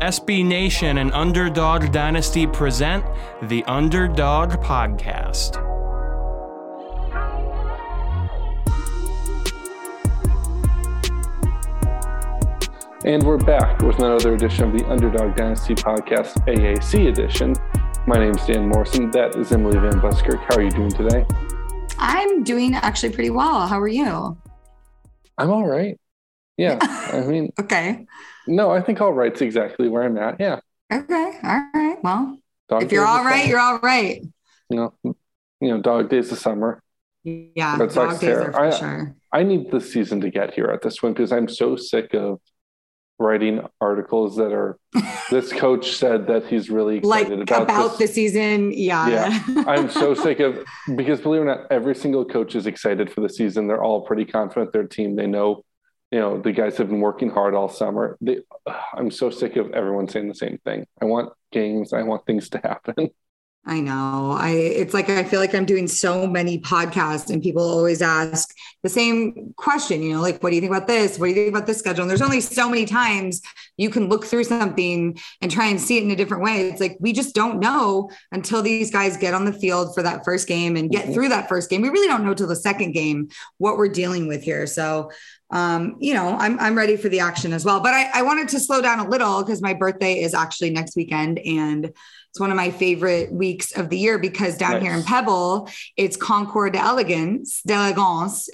SB Nation and Underdog Dynasty present the Underdog Podcast. And we're back with another edition of the Underdog Dynasty Podcast, AAC edition. My name's Dan Morrison. That is Emily Van Buskirk. How are you doing today? I'm doing actually pretty well. How are you? I'm all right. Yeah, I mean, okay. No, I think all right's exactly where I'm at. Yeah. Okay. All right. Well, if you're all right, you're all right. You know, dog days of summer. Yeah, that sucks. Sure. I need the season to get here at this point because I'm so sick of writing articles that are. This coach said that he's really excited like about the season. Yeah. I'm so sick of because believe it or not, every single coach is excited for the season. They're all pretty confident their team. They know. You know, the guys have been working hard all summer. I'm so sick of everyone saying the same thing. I want games. I want things to happen. I know. It's like I feel like I'm doing so many podcasts and people always ask the same question, you know, like, what do you think about this? What do you think about this schedule? And there's only so many times you can look through something and try and see it in a different way. It's like, we just don't know until these guys get on the field for that first game and get through that first game. We really don't know till the second game what we're dealing with here. So, you know, I'm ready for the action as well, but I wanted to slow down a little because my birthday is actually next weekend and it's one of my favorite weeks of the year because down here in Pebble, it's Concours d'Elegance,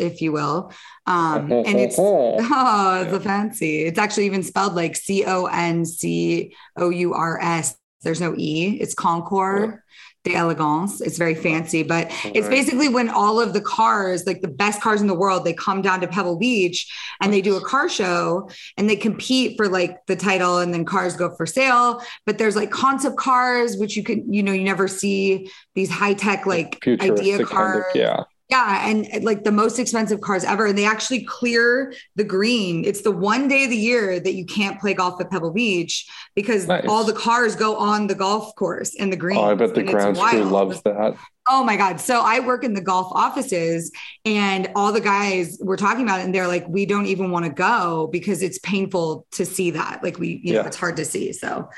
if you will. And it's, the fancy, it's actually even spelled like Concours. There's no E. It's Concours. Yeah. D'Elegance. It's very fancy, but it's basically when all of the cars, like the best cars in the world, they come down to Pebble Beach and they do a car show and they compete for like the title and then cars go for sale. But there's like concept cars, which you can, you know, you never see these high tech, like idea cars. Yeah. And like the most expensive cars ever. And they actually clear the green. It's the one day of the year that you can't play golf at Pebble Beach because all the cars go on the golf course and the green. Oh, I bet the grounds crew loves that. Oh my God. So I work in the golf offices and all the guys were talking about it and they're like, we don't even want to go because it's painful to see that. Like we, you know, it's hard to see. So,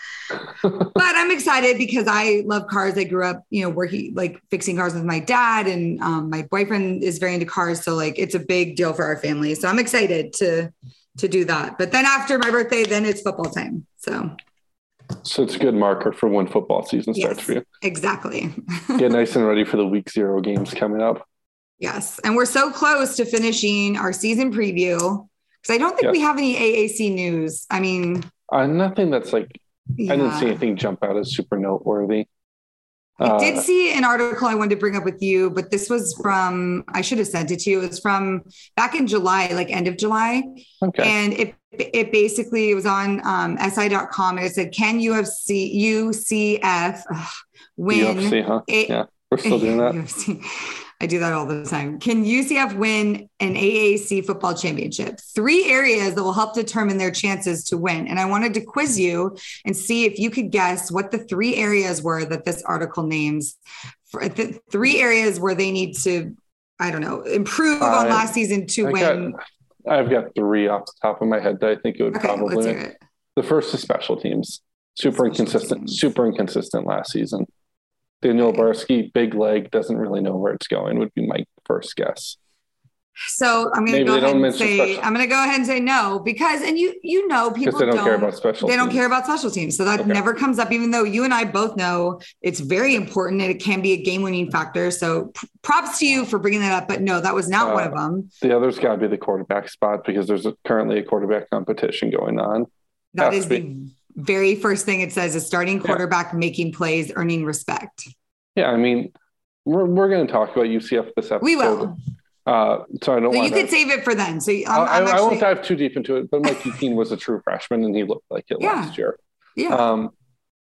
but I'm excited because I love cars. I grew up, you know, working like fixing cars with my dad and my boyfriend is very into cars. So like, it's a big deal for our family. So I'm excited to do that. But then after my birthday, then it's football time. So it's a good marker for when football season starts for you. Exactly. Get nice and ready for the week zero games coming up. Yes. And we're so close to finishing our season preview because I don't think we have any AAC news. I mean, nothing that's like, I didn't see anything jump out as super noteworthy. I did see an article I wanted to bring up with you, but this was from, I should have sent it to you. It was from back in July, like end of July. Okay. And it basically, it was on SI.com and it said, can UCF win? UFC, huh? Yeah, we're still doing that. UFC. I do that all the time. Can UCF win an AAC football championship? 3 areas that will help determine their chances to win. And I wanted to quiz you and see if you could guess what the 3 areas were that this article names. The 3 areas where they need to, I don't know, improve on last season to win. I've got 3 off the top of my head that I think it would probably. Let's hear it. The first is special teams. Super inconsistent last season. Daniel Barsky, big leg, doesn't really know where it's going, would be my first guess. So I'm going to go ahead and say no, because, and you know, people don't care about special teams. They don't care about special teams. So that never comes up, even though you and I both know it's very important and it can be a game winning factor. So props to you for bringing that up, but no, that was not one of them. The other's gotta be the quarterback spot because there's currently a quarterback competition going on. That is the very first thing it says is starting quarterback, making plays, earning respect. Yeah. I mean, we're going to talk about UCF this episode. We will. So you could save it for then. So I won't dive too deep into it, but Mikey Keene was a true freshman and he looked like it last year. Yeah.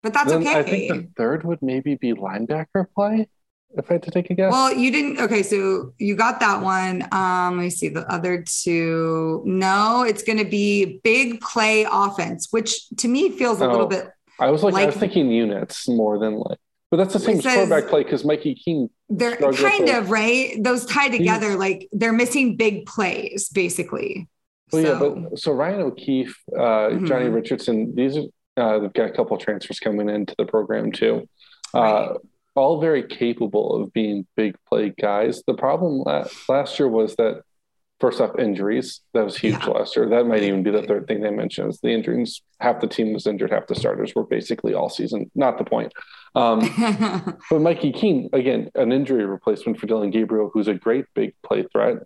But that's okay. I think the third would maybe be linebacker play. If I had to take a guess. Well, you didn't. Okay. So you got that one. Let me see the other 2. No, it's going to be big play offense, which to me feels a little bit. I was thinking units more than like, but that's the same quarterback play. Cause Mikey Keene. They're kind of right. Those tie together. Like they're missing big plays basically. Well, so Ryan O'Keefe, Johnny Richardson, these are They've got a couple of transfers coming into the program too. All very capable of being big play guys. The problem last year was that, first off, injuries. That was huge last year. That might even be the third thing they mentioned is the injuries. Half the team was injured, half the starters were basically all season. Not the point. But Mikey Keene, again, an injury replacement for Dillon Gabriel, who's a great big play threat.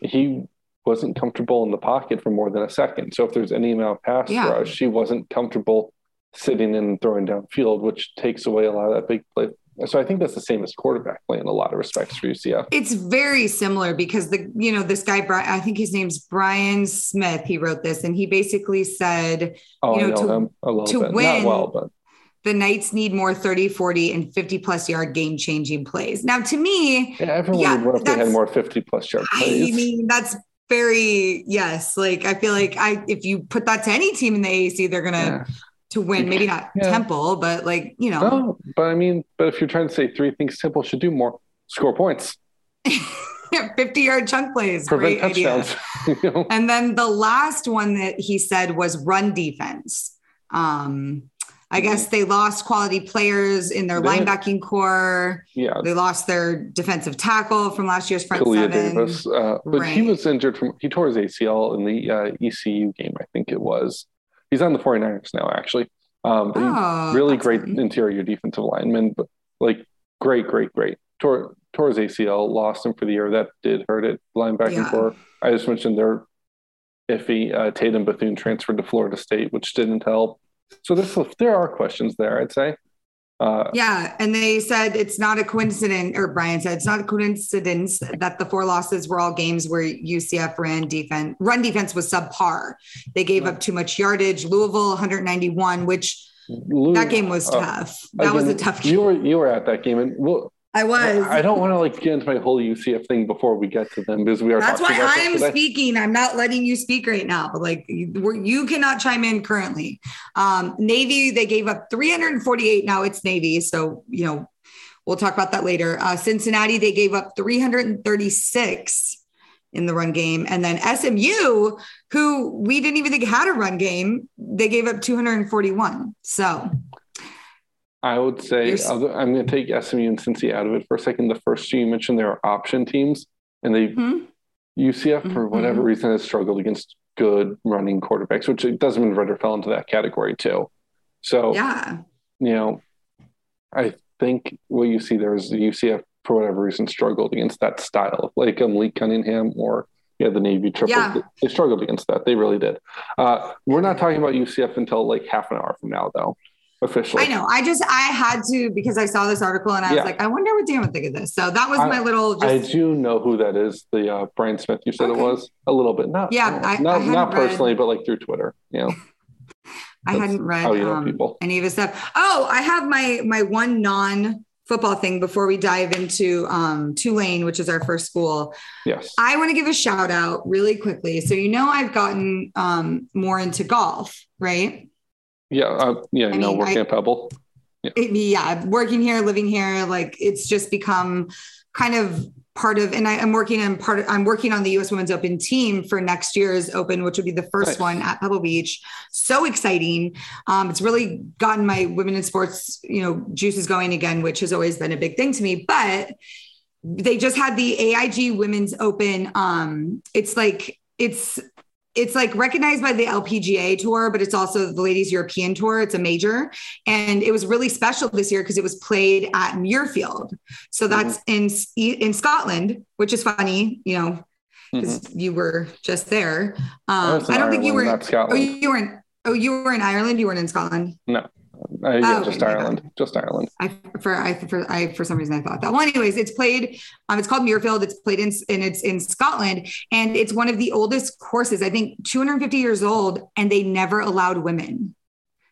He wasn't comfortable in the pocket for more than a second. So if there's any amount of pass rush, she wasn't comfortable sitting in and throwing downfield, which takes away a lot of that big play. So I think that's the same as quarterback play in a lot of respects for UCF. It's very similar because this guy, I think his name's Brian Smith. He wrote this and he basically said, win, the Knights need more 30, 40 and 50 plus yard game changing plays. Now to me, everyone would want if they had more 50 plus yard plays. I mean, that's very, I feel like if you put that to any team in the AAC, they're going to, to win, maybe not Temple, but No, but if you're trying to say three things Temple should do more, score points. 50-yard chunk plays, prevent great touchdowns. Idea. And then the last one that he said was run defense. I guess they lost quality players in their linebacking core. Yeah, they lost their defensive tackle from last year's front Kalia seven. Davis, but he was injured he tore his ACL in the ECU game, I think it was. He's on the 49ers now, actually. Really great interior defensive lineman, but great. Tore his ACL, lost him for the year. That did hurt it. Linebacking core. I just mentioned their iffy Tatum Bethune transferred to Florida State, which didn't help. So there are questions there, I'd say. And they said it's not a coincidence, or Brian said it's not a coincidence that the four losses were all games where UCF run defense was subpar. They gave up too much yardage. Louisville 191, that game was tough. That was a tough game. You were at that game, and I was. I don't want to get into my whole UCF thing before we get to them because we are. That's why I'm speaking. I'm not letting you speak right now, but you cannot chime in currently. Navy, they gave up 348. Now it's Navy, so we'll talk about that later. Cincinnati, they gave up 336 in the run game, and then SMU, who we didn't even think had a run game, they gave up 241. So. I would say I'm going to take SMU and Cincy out of it for a second. The first two you mentioned, there are option teams, and UCF, for whatever reason, has struggled against good running quarterbacks, which it doesn't mean Ritter fell into that category too. So, I think what you see there is the UCF, for whatever reason, struggled against that style, like Malik Cunningham or the Navy triple. Yeah. They struggled against that. They really did. We're not talking about UCF until half an hour from now, though. Officially. I know. I had to, because I saw this article and I was I wonder what Dan would think of this. So that was my little. I do know who that is. The Brian Smith, you said it was a little bit. Not, not personally, but through Twitter, I hadn't read any of his stuff. Oh, I have my one non-football thing before we dive into Tulane, which is our first school. Yes. I want to give a shout out really quickly. So, I've gotten more into golf, right? Yeah. Working at Pebble. Working here, living here. It's just become kind of part of, and I'm working on the U.S. Women's Open team for next year's Open, which would be the first one at Pebble Beach. So exciting. It's really gotten my women in sports, juices going again, which has always been a big thing to me, but they just had the AIG Women's Open. It's recognized by the LPGA tour, but it's also the Ladies European Tour. It's a major. And it was really special this year because it was played at Muirfield. So that's in Scotland, which is funny, because you were just there. You were in Ireland. You weren't in Scotland. No. Ireland. For some reason I thought that. Well, anyways, it's played. It's called Muirfield. It's played and it's in Scotland, and it's one of the oldest courses. I think 250 years old, and they never allowed women.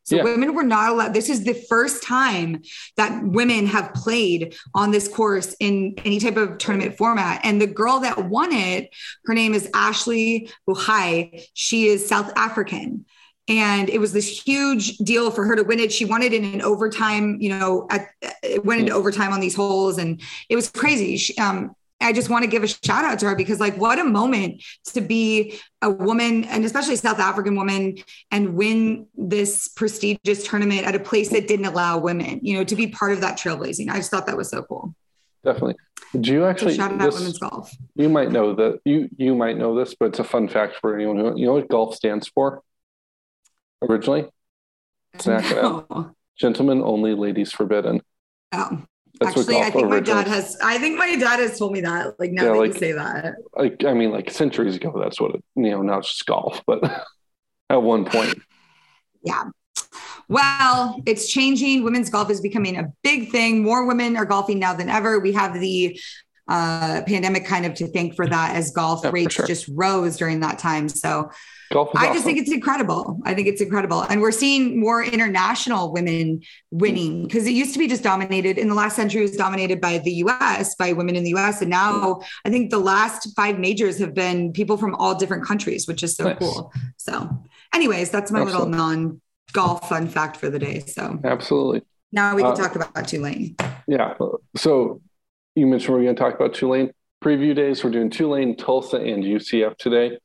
So women were not allowed. This is the first time that women have played on this course in any type of tournament format. And the girl that won it, her name is Ashley Buhai. She is South African. And it was this huge deal for her to win it. She won it in an overtime, it went into overtime on these holes, and it was crazy. She, I just want to give a shout out to her because, like, what a moment to be a woman, and especially a South African woman, and win this prestigious tournament at a place that didn't allow women, you know, to be part of that trailblazing. I just thought that was so cool. Definitely. Do you actually shout out women's golf? You might know that you might know this, but it's a fun fact for anyone who, you know what golf stands for originally? No. Gentlemen only, ladies forbidden. Oh. That's actually, I think my dad has told me that. Like, now yeah, that like, you say that. Like, I mean, like centuries ago, that's what it, you know, now it's just golf, but at one point. Yeah. Well, it's changing. Women's golf is becoming a big thing. More women are golfing now than ever. We have the pandemic kind of to thank for that, as golf rates just rose during that time. So I just think it's incredible. I think it's incredible. And we're seeing more international women winning, because it used to be just dominated in the last century. It was dominated by the US, by women in the US. And now I think the last 5 majors have been people from all different countries, which is so cool. So anyways, that's my little non-golf fun fact for the day. So absolutely. Now we can talk about Tulane. Yeah. So you mentioned we're going to talk about Tulane preview days. We're doing Tulane, Tulsa, and UCF today.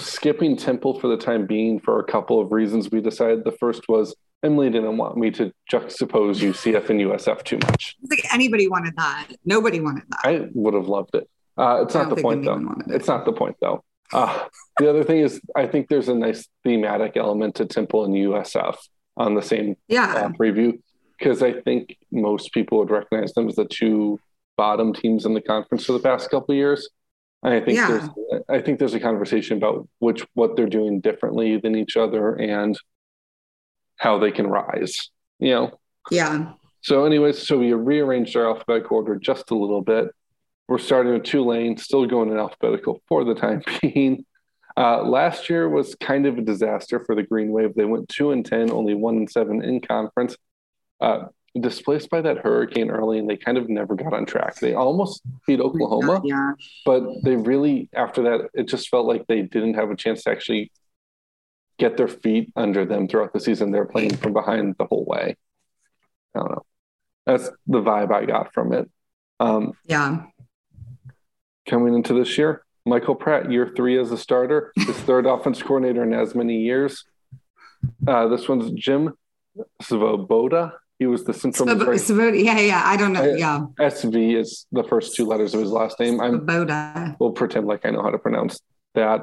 Skipping Temple for the time being for a couple of reasons we decided. The first was Emily didn't want me to juxtapose UCF and USF too much. I don't think anybody wanted that. Nobody wanted that. I would have loved it. It's not the point though. The other thing is, I think there's a nice thematic element to Temple and USF on the same preview, because I think most people would recognize them as the 2 bottom teams in the conference for the past couple of years. And I think there's a conversation about what they're doing differently than each other and how they can rise, you know? Yeah. So anyways, we rearranged our alphabetical order just a little bit. We're starting with Tulane, still going in alphabetical for the time being. Last year was kind of a disaster for the Green Wave. They went 2-10, only 1-7 in conference, displaced by that hurricane early, and they kind of never got on track. They almost beat Oklahoma, but they really, after that, it just felt like they didn't have a chance to actually get their feet under them throughout the season. They're playing from behind the whole way. I don't know. That's the vibe I got from it. Coming into this year, Michael Pratt, year 3 as a starter, his 3rd offense coordinator in as many years. This one's Jim Svoboda. He was the central Svoboda. I don't know. SV is the first 2 letters of his last name. We'll pretend like I know how to pronounce that.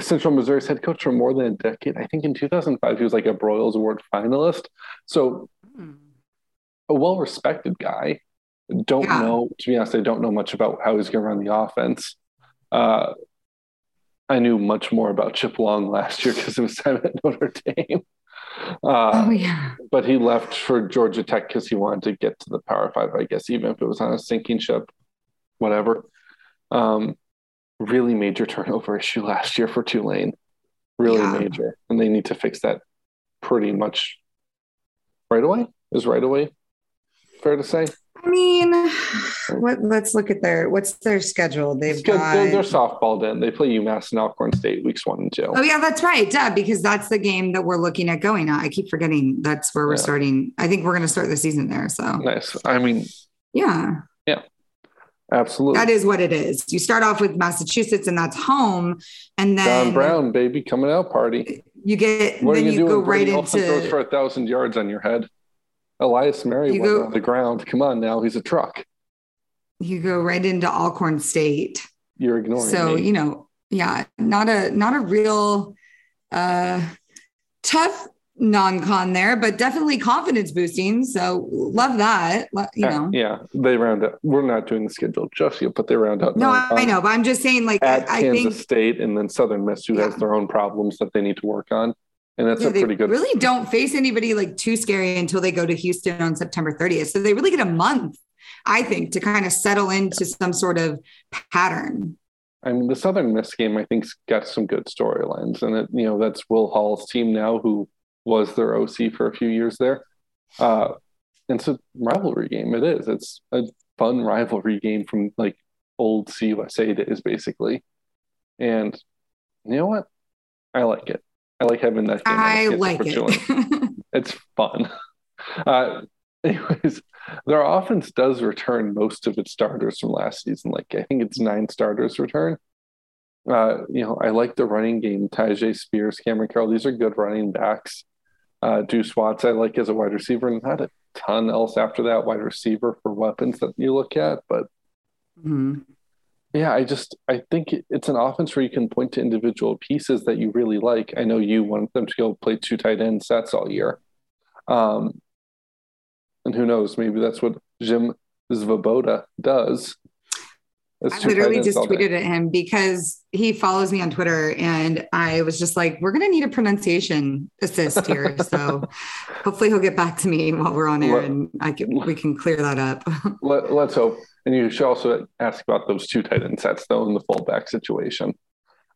Central Missouri's head coach for more than a decade. I think in 2005, he was like a Broyles Award finalist. So a well-respected guy. Don't know. To be honest, I don't know much about how he's going to run the offense. I knew much more about Chip Long last year because of his time at Notre Dame. But he left for Georgia Tech because he wanted to get to the Power 5, I guess, even if it was on a sinking ship, whatever. Really major turnover issue last year for Tulane. Really major. And they need to fix that pretty much right away. Is right away fair to say? I mean, let's look at what's their schedule? They're softballed in. They play UMass and Alcorn State weeks 1 and 2. Oh yeah, that's right. Duh, because that's the game that we're looking at going at. I keep forgetting that's where we're starting. I think we're going to start the season there. So nice. I mean, yeah, absolutely. That is what it is. You start off with Massachusetts, and that's home, and then John Brown, baby, coming out party. You get what then you go right into throws for 1,000 yards on your head. Elias Merriweather on the ground. Come on now. He's a truck. You go right into Alcorn State. You're ignoring me. You know, not a real tough non-con there, but definitely confidence boosting. So love that. Yeah. They round up. We're not doing the schedule just yet, but they round up. No, I know, but I'm just saying, like, at Kansas State and then Southern Miss, who has their own problems that they need to work on. And that's a pretty good. They really don't face anybody like too scary until they go to Houston on September 30th. So they really get a month, I think, to kind of settle into some sort of pattern. I mean, the Southern Miss game, I think, got some good storylines, and it, you know, that's Will Hall's team now, who was their OC for a few years there. And it's a rivalry game. It is. It's a fun rivalry game from like old CUSA days, basically. And you know what? I like it. I like having that game. I like it. It's fun. anyways, their offense does return most of its starters from last season. Like, I think it's 9 starters return. I like the running game. Tyjae Spears, Cameron Carroll, these are good running backs. Deuce Watts I like as a wide receiver, and not a ton else after that wide receiver for weapons that you look at. But I think it's an offense where you can point to individual pieces that you really like. I know you want them to go play 2 tight end sets all year. And who knows, maybe that's what Jim Svoboda does. I literally just tweeted at him because he follows me on Twitter, and I was just like, we're going to need a pronunciation assist here. So hopefully he'll get back to me while we're on air and we can clear that up. Let's hope. And you should also ask about those 2 tight end sets though, in the fullback situation.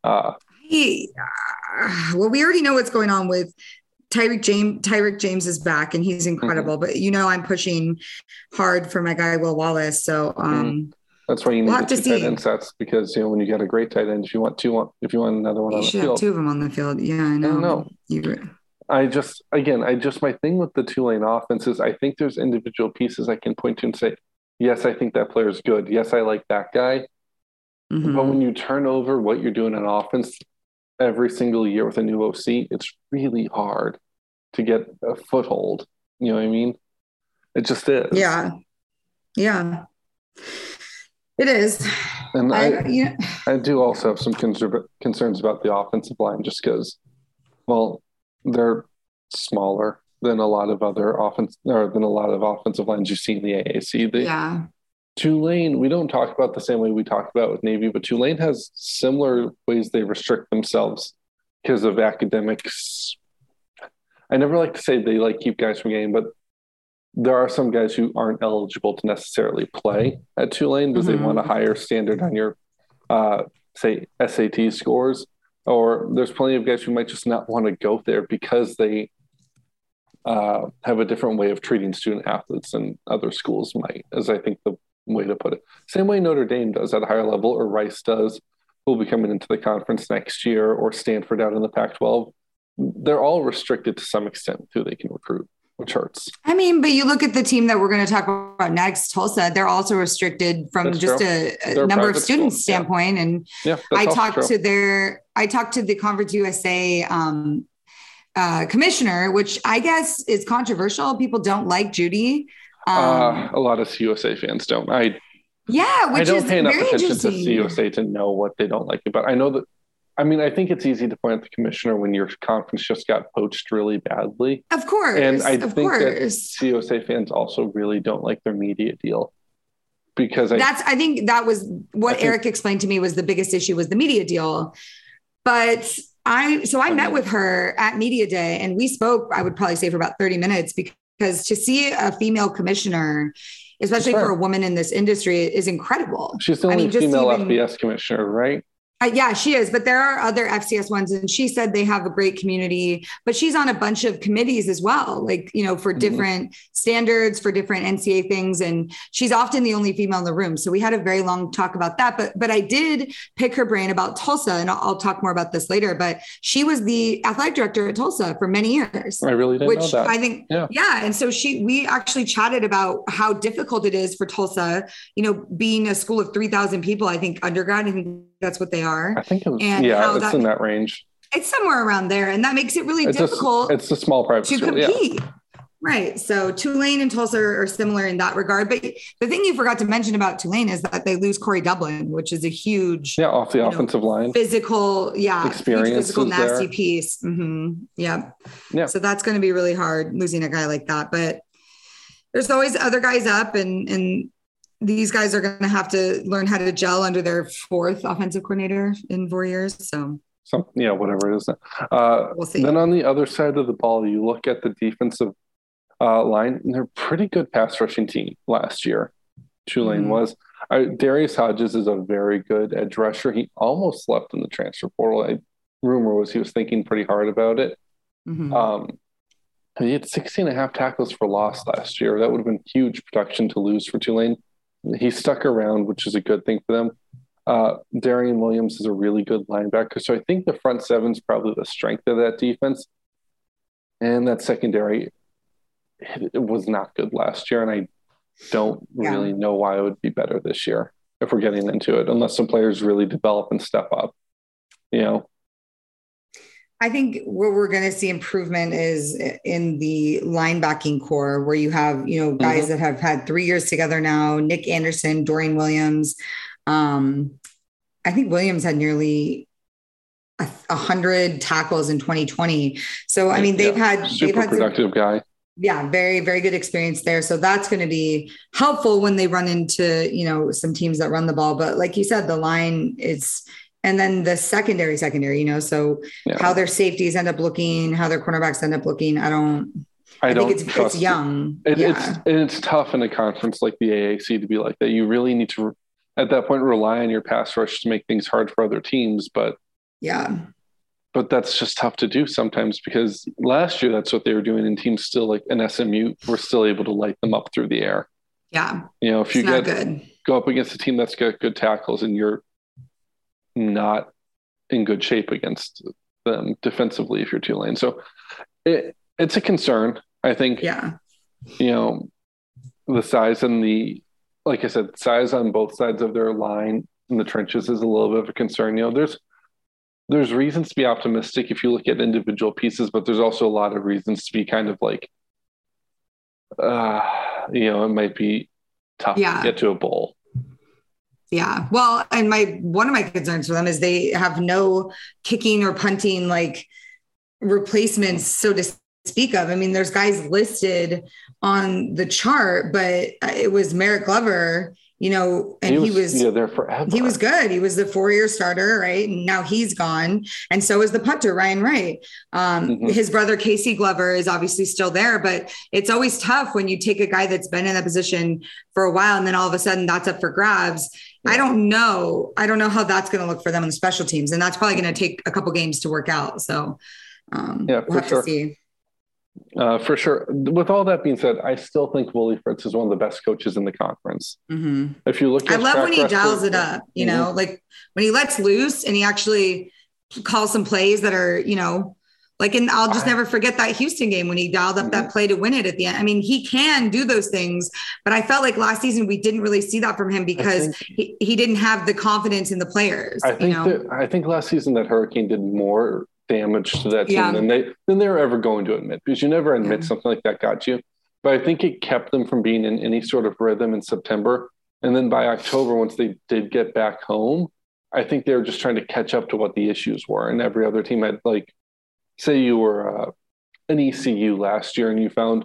We already know what's going on with Tyreek James is back and he's incredible, but I'm pushing hard for my guy, Will Wallace. So, that's why you need to see tight end sets, because when you get a great tight end, if you want another one on the field, you should have 2 of them on the field. Yeah, I know. My thing with the 2-lane offense is I think there's individual pieces I can point to and say, yes, I think that player is good. Yes, I like that guy. Mm-hmm. But when you turn over what you're doing in offense every single year with a new OC, it's really hard to get a foothold. You know what I mean? It just is. Yeah. Yeah. It is. And I do also have some concerns about the offensive line just because, they're smaller than a lot of offensive lines you see in the AAC. Tulane, we don't talk about the same way we talked about with Navy, but Tulane has similar ways they restrict themselves because of academics. I never like to say they keep guys from getting, but there are some guys who aren't eligible to necessarily play at Tulane because they want a higher standard on your, SAT scores. Or there's plenty of guys who might just not want to go there because they have a different way of treating student athletes than other schools might, is I think the way to put it. Same way Notre Dame does at a higher level, or Rice does, who will be coming into the conference next year, or Stanford out in the Pac-12. They're all restricted to some extent who they can recruit, which hurts. I mean, but you look at the team that we're going to talk about next, Tulsa, they're also restricted from a number of students standpoint. Yeah. And I talked to the Conference USA commissioner, which I guess is controversial. People don't like Judy. A lot of CUSA fans don't. I don't pay enough attention to CUSA to know what they don't like about. I know that. I mean, I think it's easy to point at the commissioner when your conference just got poached really badly. Of course. And I think that CUSA fans also really don't like their media deal. Because I think that was what Eric explained to me was the biggest issue was the media deal. But I met with her at media day and we spoke, I would probably say for about 30 minutes because to see a female commissioner, especially for a woman in this industry, is incredible. She's the only female FBS commissioner, right? Yeah, she is. But there are other FCS ones. And she said they have a great community, but she's on a bunch of committees as well, for different standards, for different NCAA things. And she's often the only female in the room. So we had a very long talk about that. But I did pick her brain about Tulsa, and I'll talk more about this later. But she was the athletic director at Tulsa for many years. I really didn't know that. I think, yeah. And so we actually chatted about how difficult it is for Tulsa, being a school of 3,000 people, I think undergrad, I think that's what they are. I think it was, it's in that range. It's somewhere around there. And that makes it really difficult. It's a small private to school, compete. Yeah. Right. So Tulane and Tulsa are similar in that regard. But the thing you forgot to mention about Tulane is that they lose Corey Dublin, which is a huge, off the offensive line, physical, experience, physical nasty there. Piece. Mm-hmm. Yeah. Yeah. So that's going to be really hard losing a guy like that, but there's always other guys up and these guys are going to have to learn how to gel under their 4th offensive coordinator in 4 years. So whatever it is. We'll see. Then on the other side of the ball, you look at the defensive line, and they're a pretty good pass rushing team last year. Tulane was. Darius Hodges is a very good edge rusher. He almost left in the transfer portal. Rumor was he was thinking pretty hard about it. Mm-hmm. He had 16.5 tackles for loss last year. That would have been huge production to lose for Tulane. He stuck around, which is a good thing for them. Dorian Williams is a really good linebacker. So I think the front 7's probably the strength of that defense. And that secondary it was not good last year, and I don't really know why it would be better this year if we're getting into it, unless some players really develop and step up, you know. I think where we're going to see improvement is in the linebacking core, where you have, you know, guys that have had 3 years together now, Nick Anderson, Dorian Williams. I think Williams had nearly 100 tackles in 2020. So, I mean, they've had productive guy. Yeah. Very, very good experience there. So that's going to be helpful when they run into, you know, some teams that run the ball, but like you said, the line is, and then the secondary, you know, so how their safeties end up looking, how their cornerbacks end up looking. I think it's young. It's tough in a conference like the AAC to be like that. You really need to, at that point, rely on your pass rush to make things hard for other teams. But that's just tough to do sometimes, because last year that's what they were doing, and teams still, like an SMU, were still able to light them up through the air. Yeah. You know, if you go up against a team that's got good tackles and you're not in good shape against them defensively, if you're Tulane. So it's a concern, I think. Yeah. You know, the size and the, like I said, size on both sides of their line in the trenches is a little bit of a concern. You know, there's reasons to be optimistic if you look at individual pieces, but there's also a lot of reasons to be kind of like, you know, it might be tough to get to a bowl. Yeah. Well, and one of my concerns for them is they have no kicking or punting, like, replacements, so to speak of. I mean, there's guys listed on the chart, but it was Merrick Glover, you know, and he was there forever. He was good. He was the 4-year starter, right? And now he's gone. And so is the punter, Ryan Wright. His brother, Casey Glover, is obviously still there, but it's always tough when you take a guy that's been in that position for a while and then all of a sudden that's up for grabs. Yeah. I don't know how that's going to look for them on the special teams. And that's probably going to take a couple games to work out. So we'll have to see. For sure. With all that being said, I still think Willie Fritz is one of the best coaches in the conference. If you look at, I love when he dials it up, you know, like when he lets loose and he actually calls some plays that are, you know, like, and I'll just never forget that Houston game when he dialed up that play to win it at the end. I mean, he can do those things, but I felt like last season we didn't really see that from him because he didn't have the confidence in the players. I think last season that hurricane did more damage to that team than they were ever going to admit, because you never admit something like that got you. But I think it kept them from being in any sort of rhythm in September. And then by October, once they did get back home, I think they were just trying to catch up to what the issues were. And every other team had, like, say you were an ECU last year and you found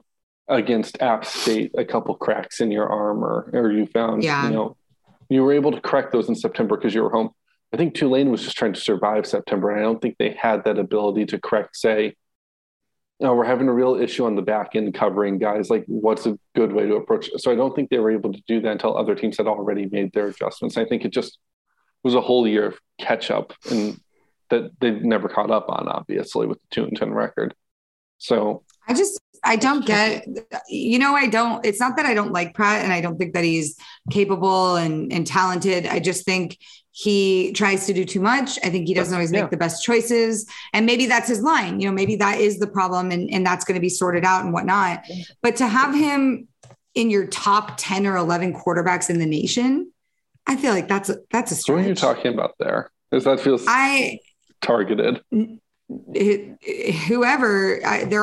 against App State a couple cracks in your arm, or you found, you know, you were able to correct those in September because you were home. I think Tulane was just trying to survive September, and I don't think they had that ability to correct, say, oh, we're having a real issue on the back end covering guys. Like, what's a good way to approach it? So I don't think they were able to do that until other teams had already made their adjustments. I think it just was a whole year of catch up, and that they've never caught up on, obviously, with the 2-10 record. So it's not that I don't like Pratt and I don't think that he's capable and talented. I just think he tries to do too much. I think he doesn't always make the best choices, and maybe that's his line, you know, maybe that is the problem, and that's going to be sorted out and whatnot. But to have him in your top 10 or 11 quarterbacks in the nation, I feel like that's a stretch. What are you talking about there? Does that feel targeted? There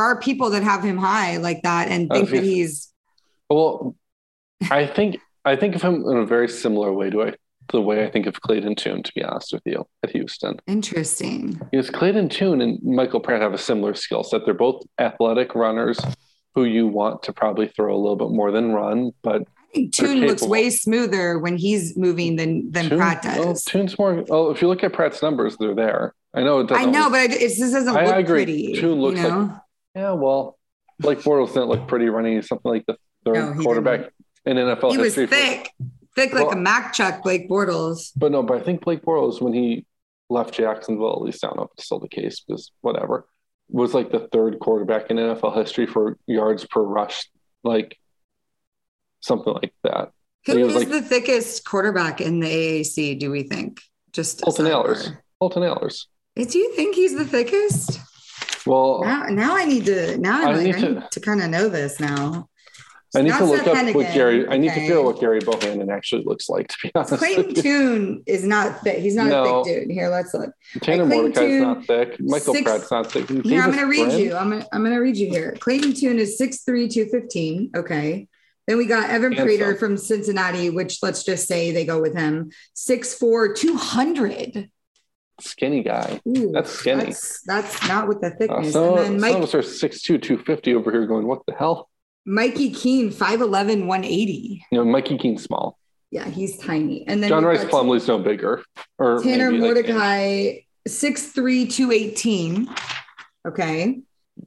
are people that have him high like that and think that he's. Well, I think of him in a very similar way to the way I think of Clayton Tune, to be honest with you, at Houston. Interesting. Because Clayton Tune and Michael Pratt have a similar skill set. They're both athletic runners who you want to probably throw a little bit more than run, but I think Tune looks way smoother when he's moving than Pratt does. Well, Tune's more. Oh, if you look at Pratt's numbers, they're there. I know it doesn't. I know, but it just doesn't look pretty. Tune looks like Bortles didn't look pretty running something like the third quarterback in NFL history. He was thick like a Mack Chuck, Blake Bortles. But I think Blake Bortles, when he left Jacksonville, at least I don't know if it's still the case, because whatever, was like the third quarterback in NFL history for yards per rush, like something like that. Who's like the thickest quarterback in the AAC, do we think? Just Holton Ahlers. Do you think he's the thickest? Well, now I need to. Now I need to kind of know this now. I need to look up what Gary. I need to figure out what Gary Bohannon actually looks like. To be honest, Clayton Tune is not thick. He's not a thick dude. Here, let's look. Tanner Mordecai's not thick. Michael Pratt's not thick. Here, I'm going to read you. I'm going to read you here. Clayton Tune is 6'3", 215. Okay. Then we got Evan Prater from Cincinnati, which let's just say they go with him. 6'4", 200. Skinny guy. Ooh, that's skinny. That's not with the thickness. Some of us are 6'2", 250 over here going, what the hell? Mikey Keene, 5'11", 180. You know, Mikey Keene's small. Yeah, he's tiny. And then John Rhys Plumlee's no bigger. Or Tanner Mordecai, 6'3", 218. Okay.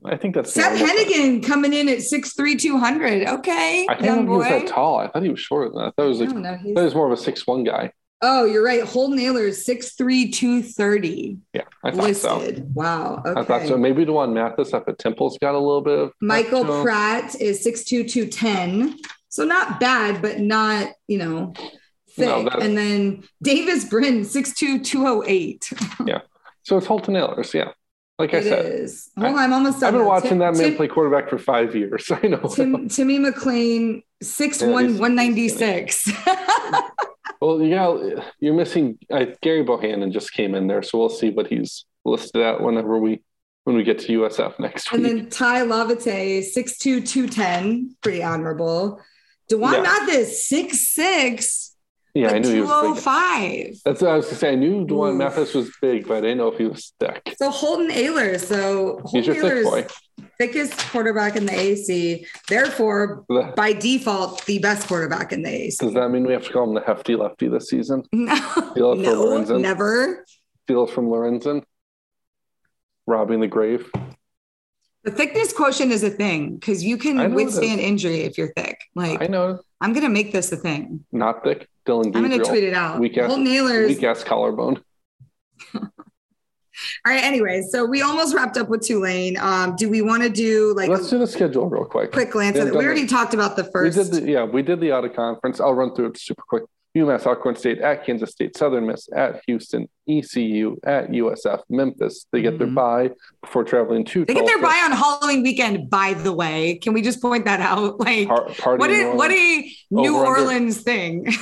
I think that's Seth Hennigan coming in at 6'3", 200. Okay. I think he was that tall. I thought he was shorter than that. I thought he was, I thought was more of a 6'1" guy. Oh, you're right. Holton Ahlers, 6'3", 230. Yeah, I thought listed. So. Wow. Okay. I thought so. Maybe the one Mathis up at Temple's got a little bit of. Michael Pratt is 6'2", 210. So not bad, but not, thick. No, and then Davis Brin, 6'2", 208. Yeah. So it's Holton Ahlers. Yeah. Like I said. It is. Hold on, I'm almost done. I've been watching that man play quarterback for 5 years. I know. Timmy McLean, 6'1", 196. Well, you're missing Gary Bohannon just came in there, so we'll see what he's listed at whenever when we get to USF next week. And then Ty Lavate, 6'2", 210, pretty honorable. Dewan Mathis, 6'6". Yeah, I knew he was big. That's what I was going to say. I knew Dewan Mathis was big, but I didn't know if he was thick. So Holton Ahlers. So he's your thick boy. Thickest quarterback in the AAC. Therefore, by default, the best quarterback in the AAC. Does that mean we have to call him the hefty lefty this season? No, never. Steal from Lorenzen. Robbing the grave. The thickness quotient is a thing because you can withstand injury if you're thick. Like I know. I'm going to make this a thing. Not thick. Dillon Gabriel. I'm going to tweet it out. Weak ass collarbone. All right. Anyways, so we almost wrapped up with Tulane. Do we want to do let's do the schedule real quick. Quick glance at it. We already talked about the first. We did the out of conference. I'll run through it super quick. UMass Alcorn State at Kansas State, Southern Miss at Houston, ECU at USF, Memphis. They get their bye before traveling to Tulsa. They get their bye on Halloween weekend, by the way. Can we just point that out? Like, what a New Orleans thing.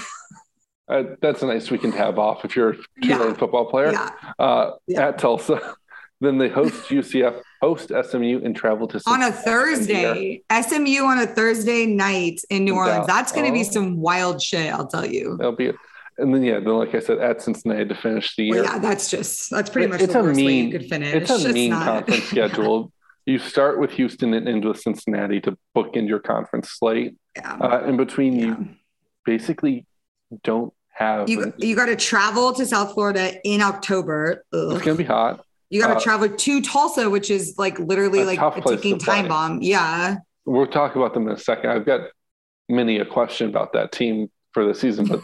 That's a nice weekend to have off if you're a Tulane football player. At Tulsa. Then they host UCF, host SMU, and travel to on a Thursday. SMU on a Thursday night in New Orleans. That's going to be some wild shit, I'll tell you. That'll be it. And then then like I said, at Cincinnati to finish the year. That's pretty much the worst way you could finish. It's conference schedule. You start with Houston and end with Cincinnati to book in your conference slate. In between, you basically don't have. You got to travel to South Florida in October. Ugh. It's going to be hot. You got to travel to Tulsa, which is literally a ticking time bomb. Yeah. We'll talk about them in a second. I've got a question about that team for the season, but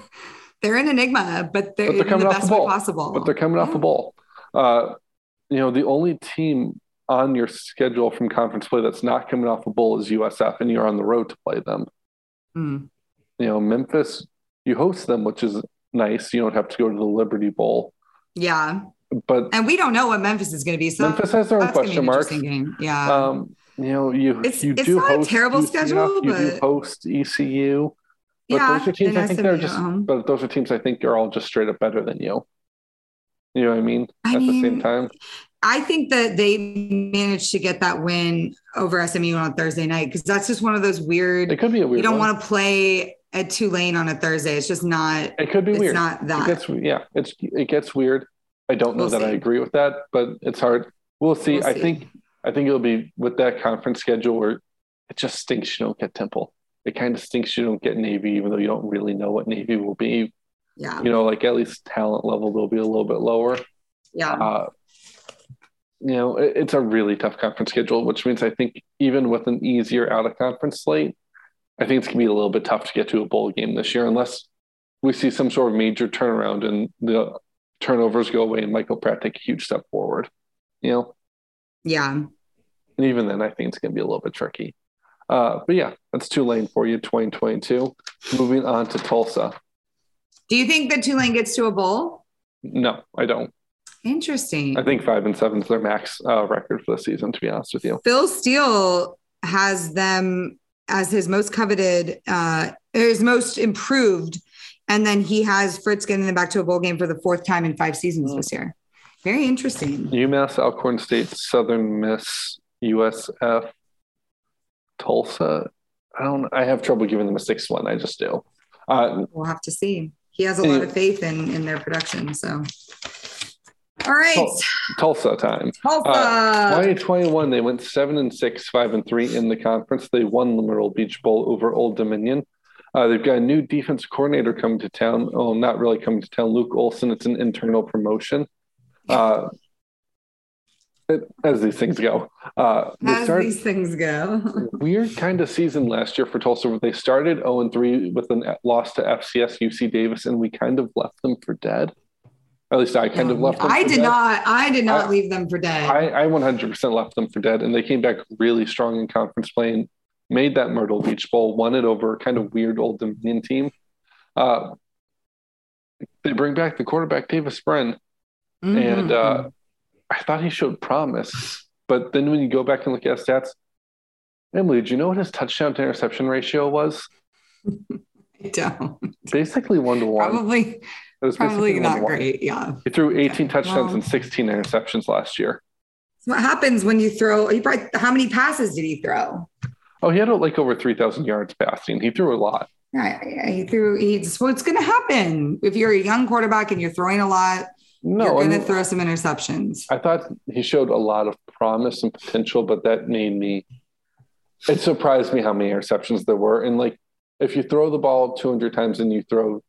they're an enigma, but they're coming the best way possible. But they're coming off the ball. The only team on your schedule from conference play that's not coming off a bowl is USF, and you're on the road to play them. Mm. Memphis, you host them, which is nice. You don't have to go to the Liberty Bowl. Yeah. And we don't know what Memphis is going to be. So Memphis has their own question marks. Yeah. It's not host a terrible ECU schedule, but you do host ECU. But those are teams I think they're just. But those are teams I think are all just straight up better than you. You know what I mean? At the same time, I think that they managed to get that win over SMU on Thursday night because that's just one of those weird. It could be a weird. You don't want to play at Tulane on a Thursday. It's just not. It could be weird. It's not that. It gets weird. I don't know I agree with that, but it's hard. We'll see. I think it'll be with that conference schedule where it just stinks you don't get Temple. It kind of stinks you don't get Navy, even though you don't really know what Navy will be. Yeah. At least talent level, they'll be a little bit lower. Yeah. It's a really tough conference schedule, which means I think even with an easier out of conference slate, I think it's going to be a little bit tough to get to a bowl game this year unless we see some sort of major turnaround in the turnovers go away and Michael Pratt take a huge step forward, Yeah. And even then, I think it's going to be a little bit tricky. But yeah, that's Tulane for you, 2022. Moving on to Tulsa. Do you think that Tulane gets to a bowl? No, I don't. Interesting. I think 5-7 is their max record for the season, to be honest with you. Phil Steele has them as his most coveted, his most improved. And then he has Fritz getting them back to a bowl game for the fourth time in 5 seasons this year. Very interesting. UMass, Alcorn State, Southern Miss, USF, Tulsa. I have trouble giving them a sixth one. I just do. We'll have to see. He has a lot of faith in their production. So, all right. Tulsa time. Tulsa. 2021, they went 7-6, 5-3 in the conference. They won the Myrtle Beach Bowl over Old Dominion. They've got a new defense coordinator coming to town. Oh, not really coming to town. Luke Olson. It's an internal promotion. As these things go. Weird kind of season last year for Tulsa, where they started 0-3 with a loss to FCS, UC Davis, and we kind of left them for dead. At least I kind of left them for dead. I did not leave them for dead. I 100% left them for dead, and they came back really strong in conference play and made that Myrtle Beach Bowl, won it over a kind of weird Old Dominion team. They bring back the quarterback, Davis Brin, and I thought he showed promise, but then when you go back and look at his stats, Emily, do you know what his touchdown to interception ratio was? I don't. Basically 1-to-1. Probably not great. Yeah. He threw 18 touchdowns and 16 interceptions last year. So what happens when you throw? How many passes did he throw? Oh, he had over 3,000 yards passing. He threw a lot. Yeah, He's what's going to happen if you're a young quarterback and you're throwing a lot. No, you're going to throw some interceptions. I thought he showed a lot of promise and potential, but it surprised me how many interceptions there were. And if you throw the ball 200 times and you throw,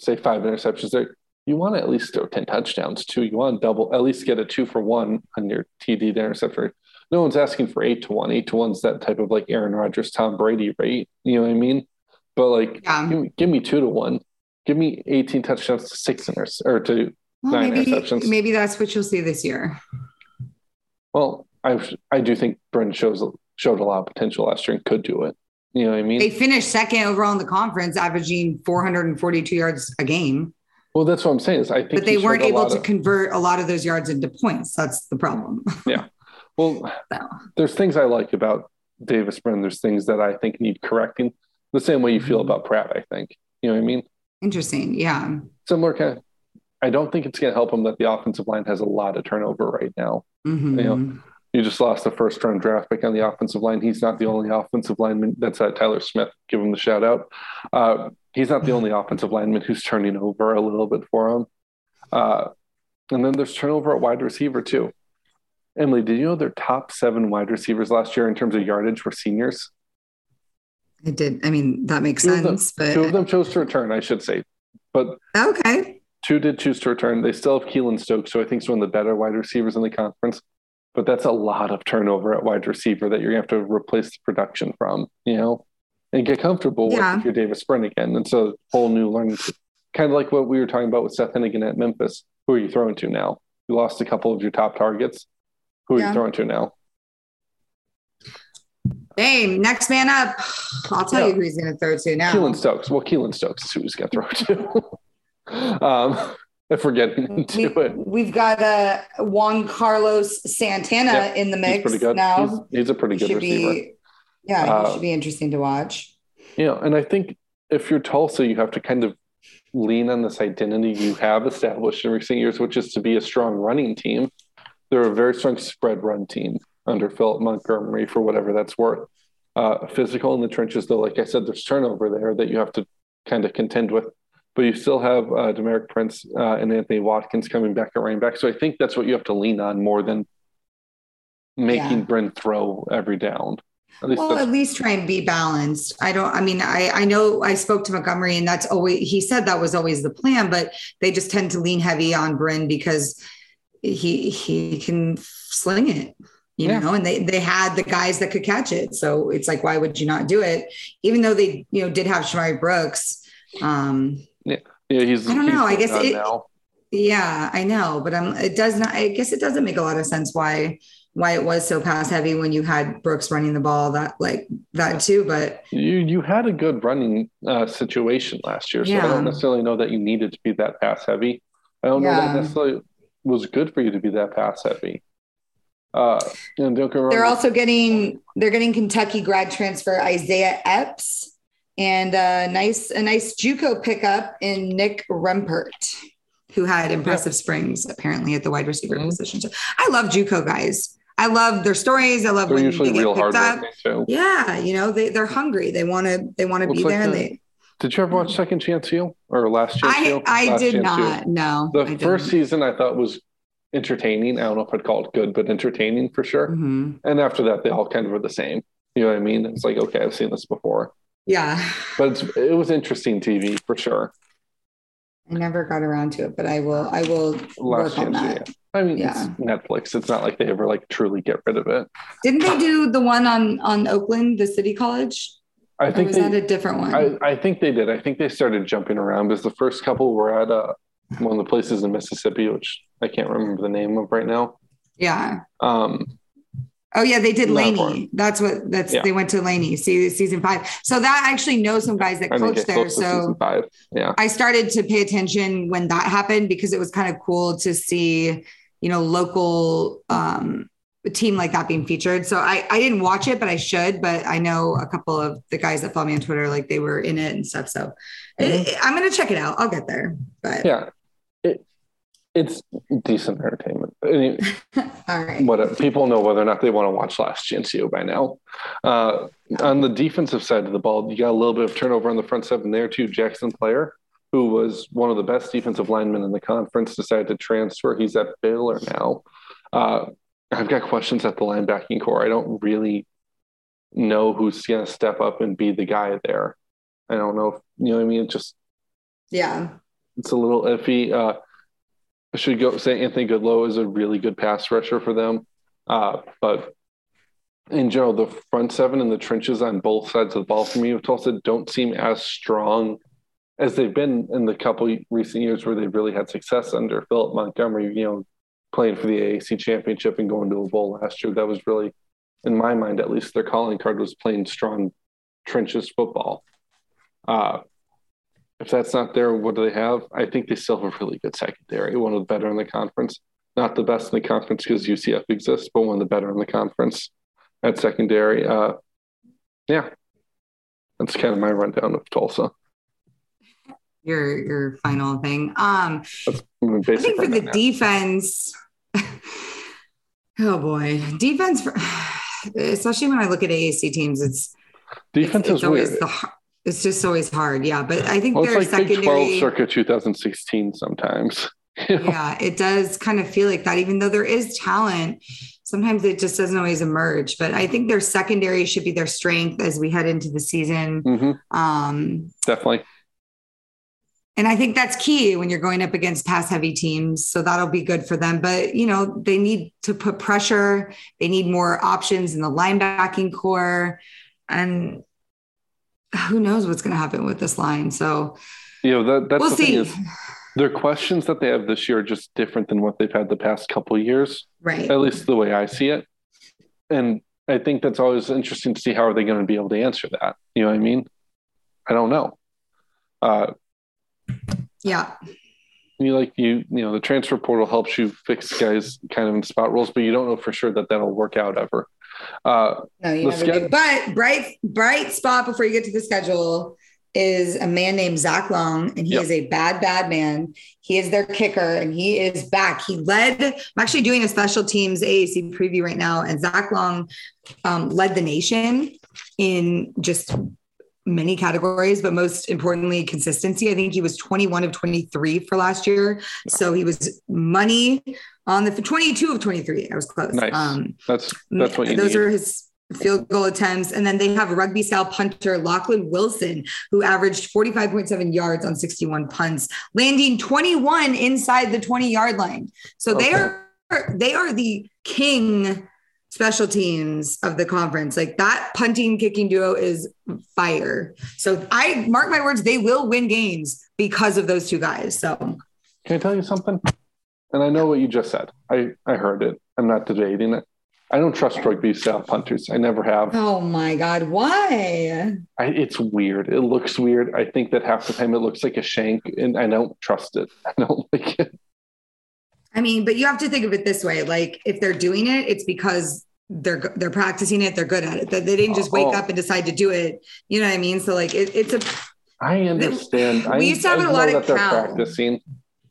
say, 5 interceptions there, you want to at least throw 10 touchdowns too. You want to at least get a 2-for-1 on your TD to interceptor. No one's asking for 8-to-1. 8-to-1's that type of Aaron Rodgers, Tom Brady rate. You know what I mean? But give me 2-to-1. Give me 18 touchdowns to 9 interceptions. Maybe that's what you'll see this year. Well, I do think Brin showed a lot of potential last year and could do it. You know what I mean? They finished second overall in the conference, averaging 442 yards a game. Well, that's what I'm saying. But they weren't able to convert a lot of those yards into points. That's the problem. Yeah. Well, There's things I like about Davis Brin. There's things that I think need correcting. The same way you feel about Pratt, I think. You know what I mean? Interesting. Yeah. Similar kind of. I don't think it's going to help him that the offensive line has a lot of turnover right now. Mm-hmm. You just lost the first round draft pick on the offensive line. He's not the only offensive lineman. That's Tyler Smith. Give him the shout out. He's not the only offensive lineman who's turning over a little bit for him. And then there's turnover at wide receiver too. Emily, did you know their top 7 wide receivers last year in terms of yardage were seniors? I did. I mean, that makes sense. But 2 of them chose to return, I should say. But okay. 2 did choose to return. They still have Keelan Stokes, who I think is one of the better wide receivers in the conference. But that's a lot of turnover at wide receiver that you're going to have to replace the production from, and get comfortable with if you're Davis Brin again. And so whole new learning, kind of like what we were talking about with Seth Hennigan at Memphis. Who are you throwing to now? You lost a couple of your top targets. Who are you throwing to now? Hey, next man up. I'll tell you who he's going to throw to now. Keelan Stokes. Well, Keelan Stokes is who he's going to throw to. If we're getting into it, we've got Juan Carlos Santana in the mix now. He's a pretty good receiver. He should be interesting to watch. And I think if you're Tulsa, you have to kind of lean on this identity you have established in recent years, which is to be a strong running team. They're a very strong spread run team under Philip Montgomery, for whatever that's worth. Physical in the trenches, though, like I said, there's turnover there that you have to kind of contend with. But you still have Demeric Prince and Anthony Watkins coming back at running back. So I think that's what you have to lean on more than making Brin throw every down. At least try and be balanced. I know I spoke to Montgomery, and that's always, he said that was always the plan, but they just tend to lean heavy on Brin because he can sling it. You know, and they had the guys that could catch it. So it's why would you not do it? Even though they, did have Shamari Brooks. He's. I don't know. I guess it. Now. Yeah, I know, but it does not. I guess it doesn't make a lot of sense why it was so pass heavy when you had Brooks running the ball that too. But you had a good running situation last year, so I don't necessarily know that you needed to be that pass heavy. I don't know that necessarily was good for you to be that pass heavy. And they're also getting Kentucky grad transfer Isaiah Epps and a nice JUCO pickup in Nick Rempert, who had impressive springs apparently at the wide receiver position. So I love JUCO guys. I love their stories. I love they're when they get picked up. Yeah, you know they're hungry. They want to be there. Did you ever watch Second Chance U or Last Chance U? I did not. No, the first season I thought was entertaining. I don't know if I'd call it good, but entertaining for sure. Mm-hmm. And after that, they all kind of were the same. You know what I mean? It's like, okay, I've seen this before. Yeah. But it was interesting TV for sure. I never got around to it, but I will work on that. I mean, It's Netflix. It's not like they ever truly get rid of it. Didn't they do the one on Oakland, the city college? I think was that a different one? I think they did. I think they started jumping around because the first couple were at one of the places in Mississippi, which I can't remember the name of right now. Yeah. They did Laney. They went to Laney. See season 5. So that I actually know some guys that coach there. So I started to pay attention when that happened because it was kind of cool to see, local team like that being featured. So I didn't watch it, but I should, but I know a couple of the guys that follow me on Twitter, they were in it and stuff. So I'm going to check it out. I'll get there, but yeah, it's decent entertainment. Anyway, all right. People know whether or not they want to watch Last Chance U by now. On the defensive side of the ball, you got a little bit of turnover on the front seven there too. Jackson Player, who was one of the best defensive linemen in the conference, decided to transfer. He's at Baylor now. I've got questions at the linebacking core. I don't really know who's going to step up and be the guy there. I don't know. You know what I mean? It's a little iffy. I should say Anthony Goodloe is a really good pass rusher for them. But in general, the front seven and the trenches on both sides of the ball for me with Tulsa don't seem as strong as they've been in the couple recent years where they've really had success under Philip Montgomery, playing for the AAC championship and going to a bowl last year. That was really, in my mind, at least their calling card was playing strong trenches football. If that's not there, what do they have? I think they still have a really good secondary, one of the better in the conference, not the best in the conference because UCF exists, but one of the better in the conference at secondary. That's kind of my rundown of Tulsa. Your final thing. I think for the defense, defense, especially when I look at AAC teams, it's always weird. It's just always hard. Yeah. But I think they're like secondary. Big 12 circa 2016 sometimes. Yeah. It does kind of feel like that, even though there is talent, sometimes it just doesn't always emerge, but I think their secondary should be their strength as we head into the season. Mm-hmm. Definitely. And I think that's key when you're going up against pass heavy teams. So that'll be good for them. But, they need to put pressure. They need more options in the linebacking core. And who knows what's going to happen with this line. So, we'll see. Thing is, their questions that they have this year are just different than what they've had the past couple of years. Right. At least the way I see it. And I think that's always interesting to see how are they going to be able to answer that. You know what I mean? I don't know. Yeah. The transfer portal helps you fix guys kind of in spot roles, but you don't know for sure that that'll work out ever. No, you never do. But bright spot before you get to the schedule is a man named Zach Long, and he is a bad man. He is their kicker, and he is back. I'm actually doing a special teams AAC preview right now, and Zach Long led the nation in just many categories, but most importantly, consistency. I think he was 21 of 23 for last year. So he was money on the 22 of 23. I was close. Nice. That's what you need. Those are his field goal attempts. And then they have rugby style punter Lachlan Wilson, who averaged 45.7 yards on 61 punts, landing 21 inside the 20-yard line. So they are the king special teams of the conference. That punting kicking duo is fire. So I mark my words, they will win games because of those two guys. So can I tell you something? And I know what you just said. I heard it. I'm not debating it. I don't trust rugby style punters. I never have. Oh my God. Why? It's weird. It looks weird. I think that half the time it looks like a shank and I don't trust it. I don't like it. I mean, but you have to think of it this way. Like, if they're doing it, it's because they're practicing it. They're good at it. That they didn't just wake up and decide to do it. You know what I mean? So like, it's a, I understand. We used to have a lot of practicing.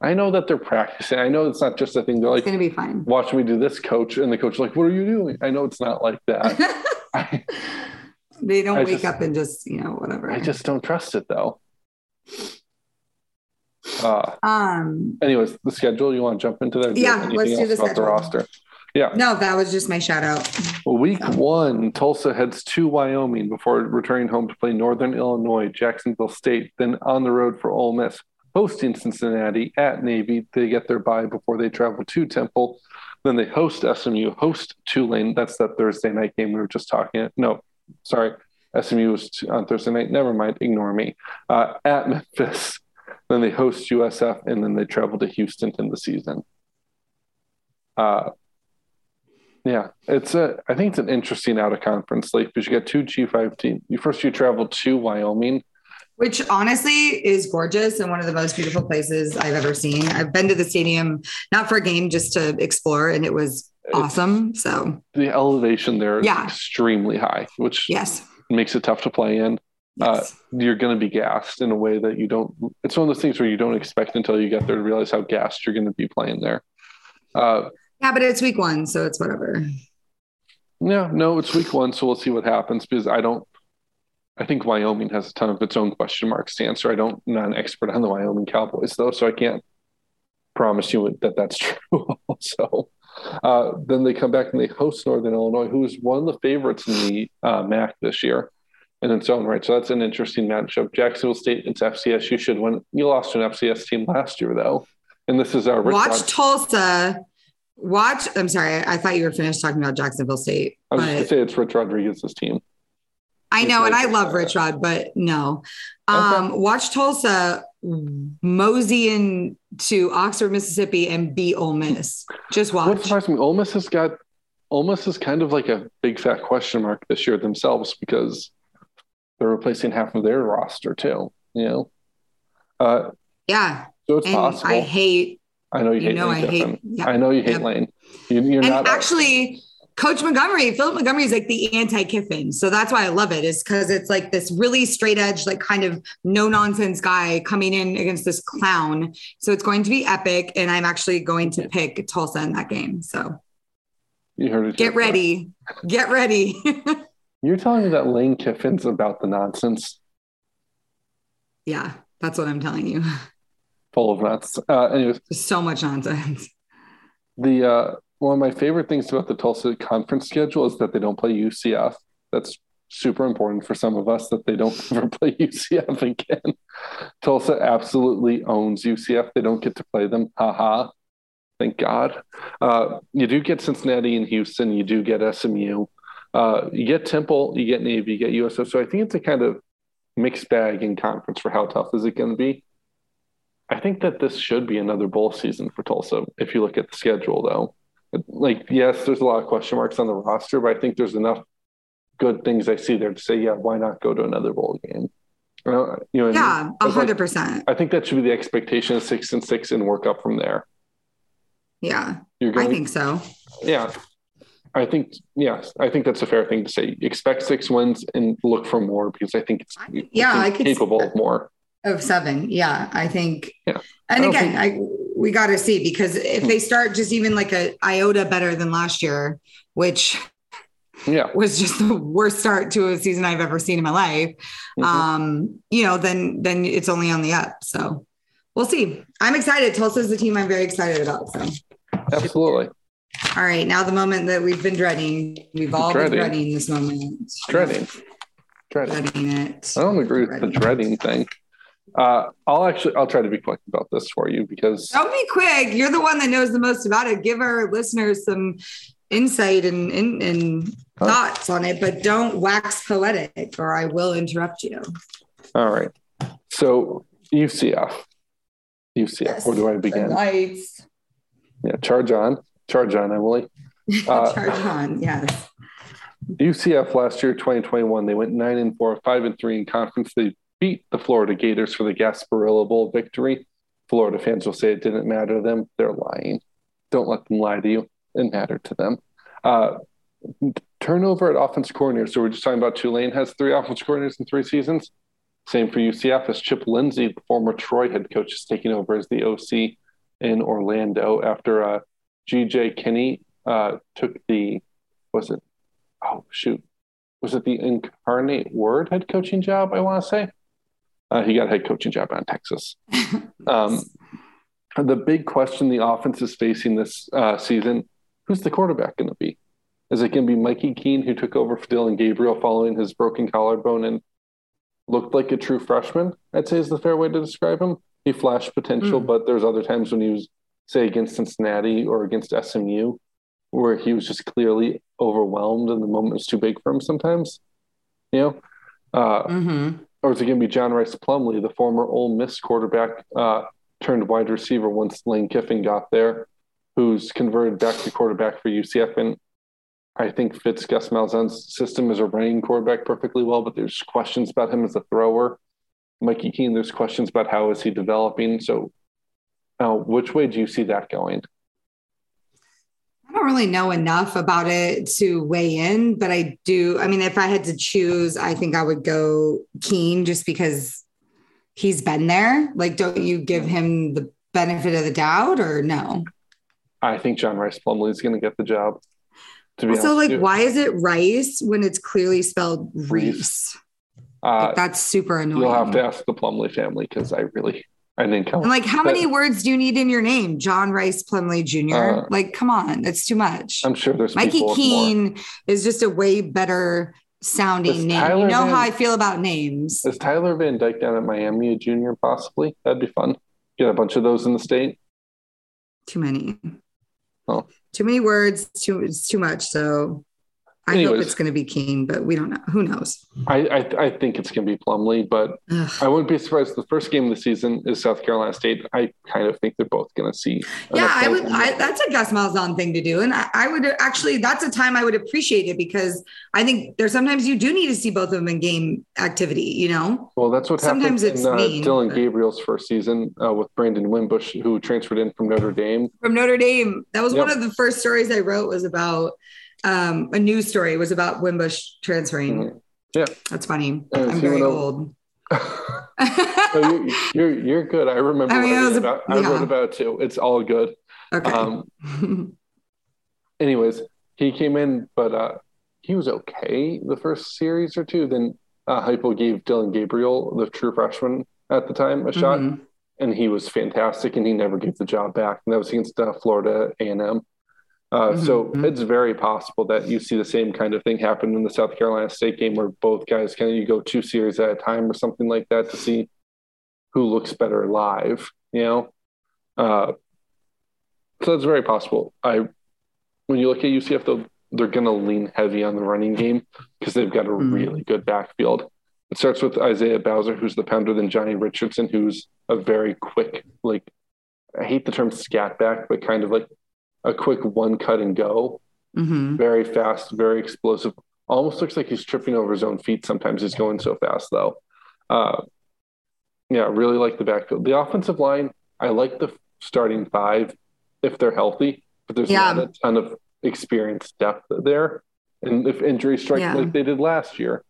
I know that they're practicing. I know it's not just a thing. They're like, it's going to be fine. Watch me do this, coach. And the coach is like, what are you doing? I know it's not like that. They don't wake up and just, you know, whatever. I just don't trust it though. Anyways, the schedule, you want to jump into that? Yeah, let's do this about the roster. Yeah. No, that was just my shout out. Week 1, Tulsa heads to Wyoming before returning home to play Northern Illinois, Jacksonville State, then on the road for Ole Miss, hosting Cincinnati, at Navy. They get their bye before they travel to Temple. Then they host SMU, host Tulane. That's that Thursday night game we were just talking. No, sorry. SMU was on Thursday night. Never mind. Ignore me. At Memphis. Then they host USF, and then they travel to Houston in the season. Yeah, I think it's an interesting out of conference league because you got two G5 teams. First, you travel to Wyoming, which honestly is gorgeous and one of the most beautiful places I've ever seen. I've been to the stadium not for a game, just to explore, and it was awesome. So the elevation there is extremely high, which makes it tough to play in. Yes. You're going to be gassed in a way that you don't. It's one of those things where you don't expect until you get there to realize how gassed you're going to be playing there. But it's week 1, so it's whatever. Yeah, no, it's week 1, so we'll see what happens because I think Wyoming has a ton of its own question marks to answer. I'm not an expert on the Wyoming Cowboys though, so I can't promise you that that's true. So then they come back and they host Northern Illinois, who is one of the favorites in the MAC this year. And its own right. So that's an interesting matchup. Jacksonville State, it's FCS. You should win. You lost to an FCS team last year, though. And this is our Tulsa. I'm sorry. I thought you were finished talking about Jacksonville State. I was going to say it's Rich Rodriguez's team. I know, and I love Rich Rod, but no. Watch Tulsa mosey into Oxford, Mississippi, and beat Ole Miss. Just watch. What surprised me, Ole Miss is kind of like a big fat question mark this year themselves because they're replacing half of their roster too, you know? So it's possible. I know you hate Lane. Coach Montgomery, Philip Montgomery is like the anti-Kiffin. So that's why I love it, is because it's like this really straight edge, like kind of no nonsense guy coming in against this clown. So it's going to be epic. And I'm actually going to pick Tulsa in that game. So you heard it. Get ready. You're telling me that Lane Kiffin's about the nonsense? Yeah, that's what I'm telling you. Full of nuts. Anyways, so much nonsense. The one of my favorite things about the Tulsa conference schedule is that they don't play UCF. That's super important for some of us that they don't ever play UCF again. Tulsa absolutely owns UCF. They don't get to play them. Ha-ha. Thank God. You do get Cincinnati and Houston. You do get SMU. You get Temple, you get Navy, you get USF. So I think it's a kind of mixed bag in conference for how tough is it going to be. I think that this should be another bowl season for Tulsa. If you look at the schedule, though, like, yes, there's a lot of question marks on the roster, but I think there's enough good things I see there to say, yeah, why not go to another bowl game? You know, yeah, 100%. I think that should be the expectation of 6-6 and work up from there. Yeah, I think so. Yeah. I think that's a fair thing to say. Expect 6 wins and look for more because I think it's capable of more. Of 7. Yeah, I think. Yeah. And we got to see because if they start just even like a iota better than last year, which was just the worst start to a season I've ever seen in my life, then it's only on the up. So we'll see. I'm excited. Tulsa's the team I'm very excited about. So absolutely. All right, now the moment that we've been dreading. We've all been dreading this moment. Dreading it. I don't agree with the dreading thing. I'll try to be quick about this for you because don't be quick. You're the one that knows the most about it. Give our listeners some insight and thoughts on it, but don't wax poetic, or I will interrupt you. All right. So UCF. Yes. Where do I begin? Lights. Yeah, charge on, Emily. Charge on, yes. UCF last year, 2021, they went 9-4, 5-3 in conference. They beat the Florida Gators for the Gasparilla Bowl victory. Florida fans will say it didn't matter to them. They're lying. Don't let them lie to you and matter to them. Turnover at offensive coordinators. So we're just talking about Tulane has 3 offensive coordinators in 3 seasons. Same for UCF, as Chip Lindsey, the former Troy head coach, is taking over as the OC in Orlando after G.J. Kinney took the – was it the Incarnate Word head coaching job, I want to say? He got a head coaching job out in Texas. The big question the offense is facing this season, who's the quarterback going to be? Is it going to be Mikey Keene, who took over for Dillon Gabriel following his broken collarbone and looked like a true freshman, I'd say is the fair way to describe him? He flashed potential, but there's other times when he was, say, against Cincinnati or against SMU, where he was just clearly overwhelmed and the moment was too big for him sometimes, you know? Or is it going to be John Rhys Plumlee, the former Ole Miss quarterback turned wide receiver once Lane Kiffin got there, who's converted back to quarterback for UCF, and I think fits Gus Malzahn's system as a running quarterback perfectly well, but there's questions about him as a thrower. Mikey Keene, there's questions about how is he developing. So now, which way do you see that going? I don't really know enough about it to weigh in, but I do. I mean, if I had to choose, I think I would go Keene just because he's been there. Like, don't you give him the benefit of the doubt or no? I think John Rhys Plumlee is going to get the job. So, like, why is it Rice when it's clearly spelled Reese? Like, that's super annoying. You'll have to ask the Plumlee family because I didn't count. And, like, how many words do you need in your name? John Rhys Plumlee Jr.? Like, come on. That's too much. I'm sure there's Mikey Keene is just a way better sounding name. Tyler, you know how I feel about names. Is Tyler Van Dyke down at Miami a junior possibly? That'd be fun. Get a bunch of those in the state. Too many. Oh. Too many words, it's too much. So I hope it's going to be Keene, but we don't know. Who knows? I think it's going to be Plumlee, but I wouldn't be surprised. The first game of the season is South Carolina State. I kind of think they're both going to see. Yeah, I would. That's a Gus Malzahn thing to do. And I would actually, that's a time I would appreciate it because I think there's sometimes you do need to see both of them in game activity, you know? Well, that's what sometimes happens in Dillon Gabriel's first season with Brandon Wimbush, who transferred in from Notre Dame. That was one of the first stories I wrote was about a news story was about Wimbush transferring. Yeah, that's funny. I'm very old. You're good. I remember. I mean, I wrote about it too. It's all good. Okay. Anyways, he came in, but he was okay the first series or two. Then Hypo gave Dillon Gabriel, the true freshman at the time, a shot, and he was fantastic. And he never gave the job back. And that was against Florida A&M. It's very possible that you see the same kind of thing happen in the South Carolina State game where both guys you go 2 series at a time or something like that to see who looks better live, you know? So it's very possible. When you look at UCF, though, they're going to lean heavy on the running game because they've got a really good backfield. It starts with Isaiah Bowser, who's the pounder, then Johnny Richardson, who's a very quick, like, I hate the term scat back, but kind of like a quick one cut and go, very fast, very explosive. Almost looks like he's tripping over his own feet. Sometimes he's going so fast though. I really like the backfield. The offensive line, I like the starting 5 if they're healthy, but there's not a ton of experience depth there. And if injuries strike like they did last year,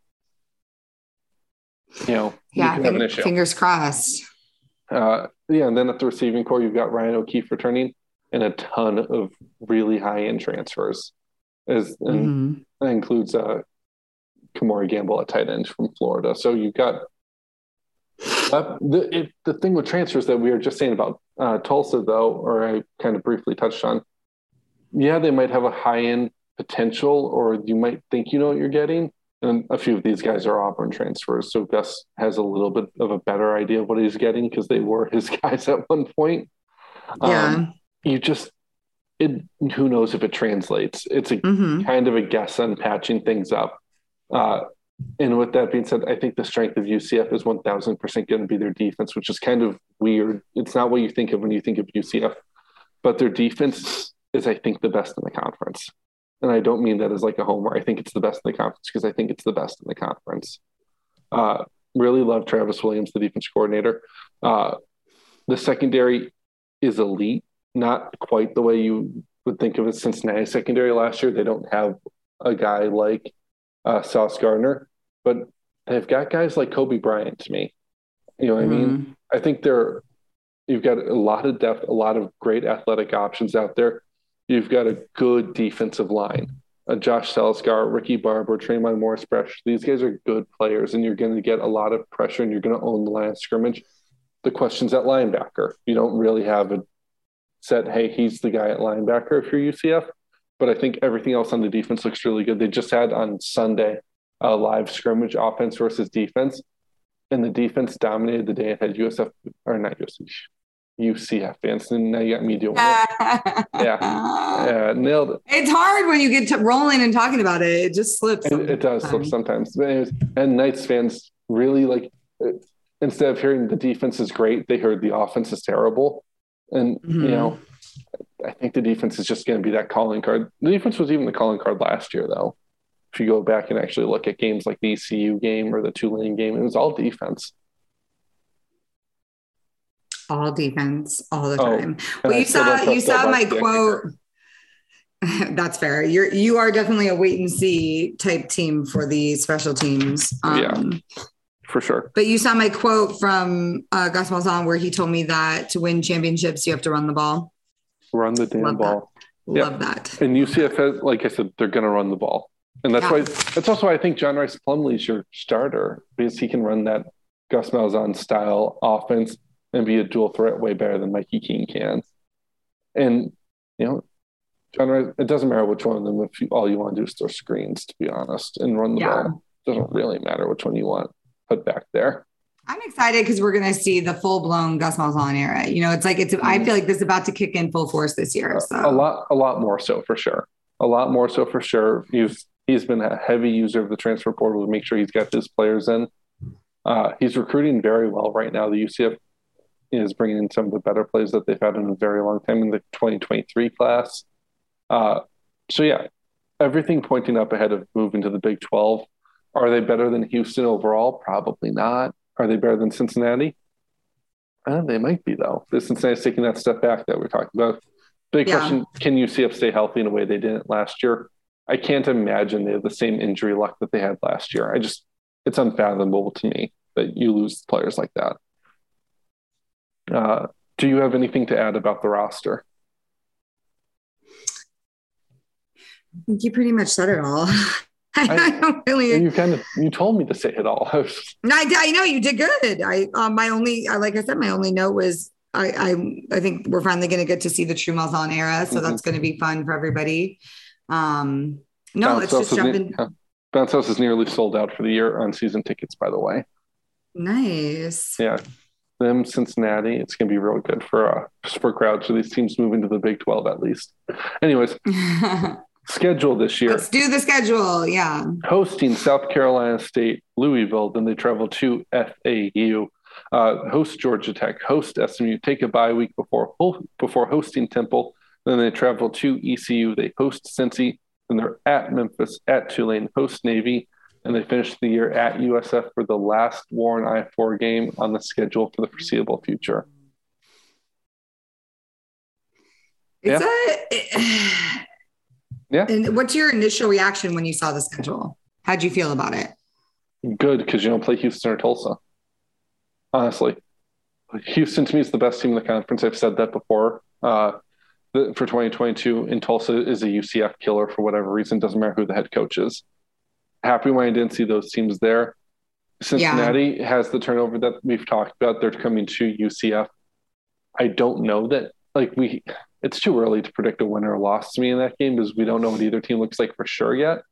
you can have an issue. Fingers crossed. And then at the receiving corps, you've got Ryan O'Keefe returning, and a ton of really high-end transfers. That includes Kamari Gamble, a tight end from Florida. So you've got the thing with transfers that we were just saying about Tulsa, though, or I kind of briefly touched on. Yeah, they might have a high-end potential, or you might think you know what you're getting. And a few of these guys are Auburn transfers, so Gus has a little bit of a better idea of what he's getting because they were his guys at one point. Who knows if it translates? It's a kind of a guess on patching things up. And with that being said, I think the strength of UCF is 1,000% going to be their defense, which is kind of weird. It's not what you think of when you think of UCF, but their defense is, I think, the best in the conference. And I don't mean that as like a homer. I think it's the best in the conference because I think it's the best in the conference. Really love Travis Williams, the defense coordinator. The secondary is elite. not quite the way you would think of a Cincinnati secondary last year. They don't have a guy like Sauce Gardner, but they've got guys like Kobe Bryant to me. You know what I mean? I think you've got a lot of depth, a lot of great athletic options out there. You've got a good defensive line. Josh Salzgar, Ricky Barber, Tremont Morris, Fresh. These guys are good players, and you're going to get a lot of pressure, and you're going to own the line of scrimmage. The question's at linebacker. You don't really have a set, hey, he's the guy at linebacker if you're UCF, but I think everything else on the defense looks really good. They just had on Sunday a live scrimmage, offense versus defense, and the defense dominated the day. It had UCF fans, and now you got me doing it. Yeah, nailed it. It's hard when you get to rolling and talking about it. It just slips. It does slip sometimes. But anyways, and Knights fans really, like, instead of hearing the defense is great, they heard the offense is terrible. And, you know, I think the defense is just going to be that calling card. The defense was even the calling card last year, though. If you go back and actually look at games like the ECU game or the Tulane game, it was all defense. All defense, all the time. Well, you saw my quote. That's fair. You are definitely a wait and see type team for the special teams. Yeah, for sure. But you saw my quote from Gus Malzahn where he told me that to win championships, you have to run the ball. Run the damn ball. That. Love that. And UCF has, like I said, they're going to run the ball, and that's why. That's also why I think John Rhys Plumlee's your starter, because he can run that Gus Malzahn style offense and be a dual threat way better than Mikey Keene can. And, you know, John Rhys, it doesn't matter which one of them. If all you want to do is throw screens, to be honest, and run the ball, it doesn't really matter which one you want put back there. I'm excited because we're going to see the full-blown Gus Malzahn era. You know, it's like I feel like this is about to kick in full force this year. So. A lot more so, for sure. He's been a heavy user of the transfer portal to make sure he's got his players in. He's recruiting very well right now. The UCF is bringing in some of the better plays that they've had in a very long time in the 2023 class. Everything pointing up ahead of moving to the Big 12. Are they better than Houston overall? Probably not. Are they better than Cincinnati? They might be, though. Cincinnati's taking that step back that we're talking about. Big question, can UCF stay healthy in a way they didn't last year? I can't imagine they have the same injury luck that they had last year. It's unfathomable to me that you lose players like that. Do you have anything to add about the roster? I think you pretty much said it all. I don't really. You told me to say it all. I know you did good. My only note was I think we're finally going to get to see the true Malzahn era, so that's going to be fun for everybody. Let's just jump in. Bounce House is nearly sold out for the year on season tickets, by the way. Nice. Yeah. Them, Cincinnati, it's going to be real good for crowds. So these teams move into the Big 12 at least. Anyways, schedule this year. Let's do the schedule, yeah. Hosting South Carolina State, Louisville, then they travel to FAU, host Georgia Tech, host SMU, take a bye week before hosting Temple, then they travel to ECU, they host Cincy, then they're at Memphis, at Tulane, host Navy, and they finished the year at USF for the last Warren I-4 game on the schedule for the foreseeable future. And what's your initial reaction when you saw the schedule? How'd you feel about it? Good, because you don't play Houston or Tulsa. Honestly. Houston, to me, is the best team in the conference. I've said that before. For 2022, and Tulsa is a UCF killer for whatever reason. Doesn't matter who the head coach is. Happy when I didn't see those teams there. Cincinnati has the turnover that we've talked about. They're coming to UCF. I don't know that, it's too early to predict a win or a loss to me in that game because we don't know what either team looks like for sure yet.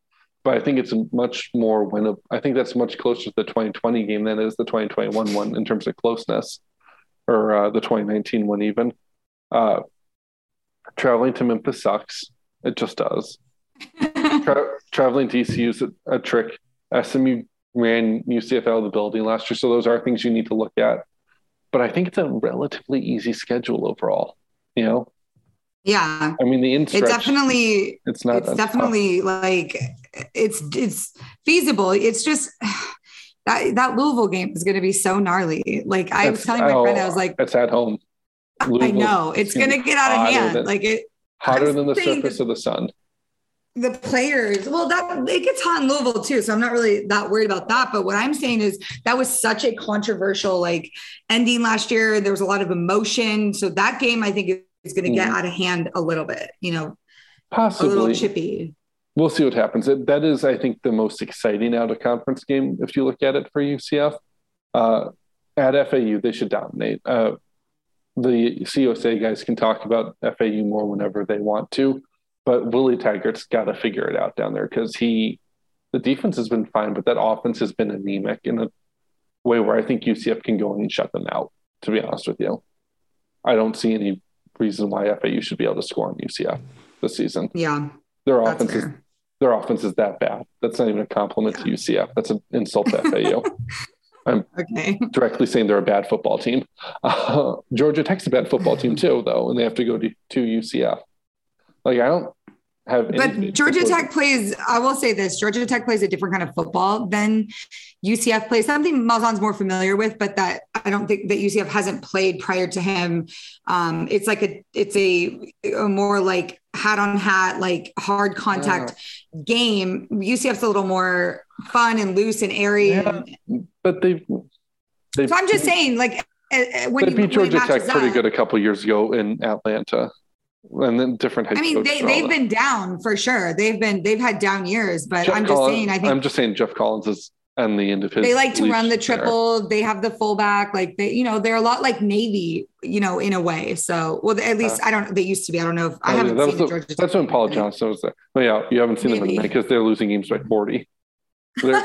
But I think it's much more winnable. I think that's much closer to the 2020 game than it is the 2021 one in terms of closeness, or the 2019 one even. Traveling to Memphis sucks. It just does. Traveling to ECU is a trick. SMU ran UCF out of the building last year, so those are things you need to look at. But I think it's a relatively easy schedule overall. You know? Yeah. I mean, the in-stretch, it's feasible. It's just that Louisville game is going to be so gnarly. Like I was telling my friend, I was like, it's at home. Louisville, I know it's going to get out of hand. Hotter than the surface of the sun. The players, well, that it gets hot in Louisville too, so I'm not really that worried about that. But what I'm saying is that was such a controversial ending last year. There was a lot of emotion, so that game I think is going to get out of hand a little bit. Possibly a little chippy. We'll see what happens. That is, I think, the most exciting out of conference game if you look at it for UCF. At FAU, they should dominate. The COSA guys can talk about FAU more whenever they want to. But Willie Taggart's got to figure it out down there because the defense has been fine, but that offense has been anemic in a way where I think UCF can go in and shut them out, to be honest with you. I don't see any reason why FAU should be able to score on UCF this season. Yeah. Their offense is that bad. That's not even a compliment to UCF. That's an insult to FAU. I'm directly saying they're a bad football team. Georgia Tech's a bad football team too, though, and they have to go to UCF. I don't have anything. But I will say this, Georgia Tech plays a different kind of football than UCF plays, something Malzahn's more familiar with, but that I don't think that UCF hasn't played prior to him. It's like a more hat on hat, hard contact game. UCF's a little more fun and loose and airy. Yeah, but they so I'm just saying, when you beat Georgia Tech pretty good a couple years ago in Atlanta. And then different. I mean, they've been down for sure. They've had down years, but I'm just saying Jeff Collins is on the end of his. They like to run the triple. There. They have the fullback. They're a lot like Navy, in a way. So, at least they used to be. I don't know if I haven't seen Georgia. That's when Paul Johnson was there. But yeah, you haven't seen them because they're losing games by 40. They're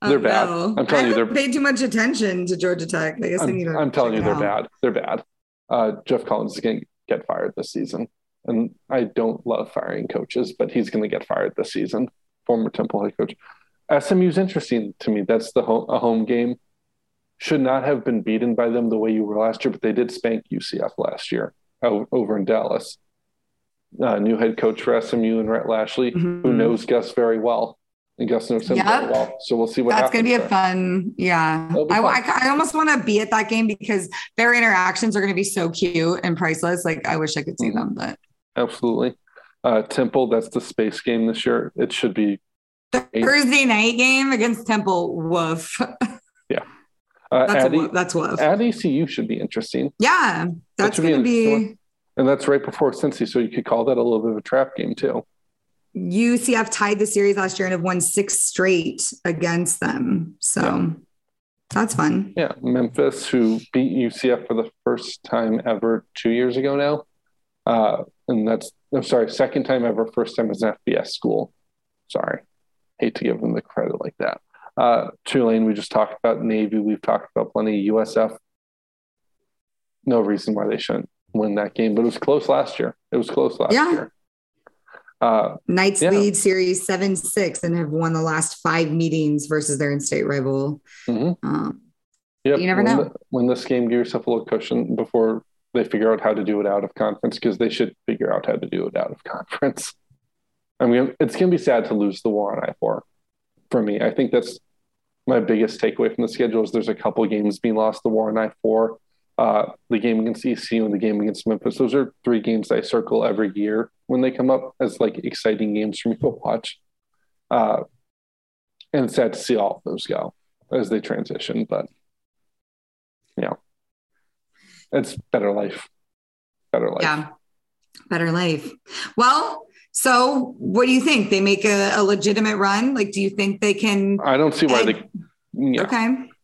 bad. No. I'm telling you, they're paid too much attention to Georgia Tech. I guess I'm telling you, they're bad. They're bad. Jeff Collins is getting fired this season. And I don't love firing coaches, but he's going to get fired this season. Former Temple head coach. SMU's interesting to me. That's a home game. Should not have been beaten by them the way you were last year, but they did spank UCF last year over in Dallas. New head coach for SMU and Rhett Lashley, who knows Gus very well. And Gus knows him very well. So we'll see what happens. That's going to be a fun, I almost want to be at that game because their interactions are going to be so cute and priceless. I wish I could see them, but. Absolutely. Temple, that's the space game this year. It should be. Thursday night game against Temple. Woof. Yeah. That's woof. At ECU should be interesting. Yeah. That's going to be. And that's right before Cincy. So you could call that a little bit of a trap game too. UCF tied the series last year and have won 6 straight against them. So that's fun. Yeah. Memphis, who beat UCF for the first time ever 2 years ago now. And second time ever, first time as an FBS school. Sorry. Hate to give them the credit like that. Tulane, we just talked about. Navy, we've talked about plenty. USF, no reason why they shouldn't win that game. But it was close last year. Year. Knights lead series 7-6 and have won the last 5 meetings versus their in-state rival. You never know. When this game, give yourself a little cushion before they figure out how to do it out of conference, because they should figure out how to do it out of conference. I mean, it's going to be sad to lose the war on I-4 for me. I think that's my biggest takeaway from the schedule is there's a couple of games being lost, the war on I-4, the game against ECU and the game against Memphis. Those are 3 games I circle every year when they come up as exciting games for me to watch. And it's sad to see all of those go as they transition, but it's better life. Yeah. Better life. Well, so what do you think? They make a legitimate run? Do you think they can? I don't see why okay.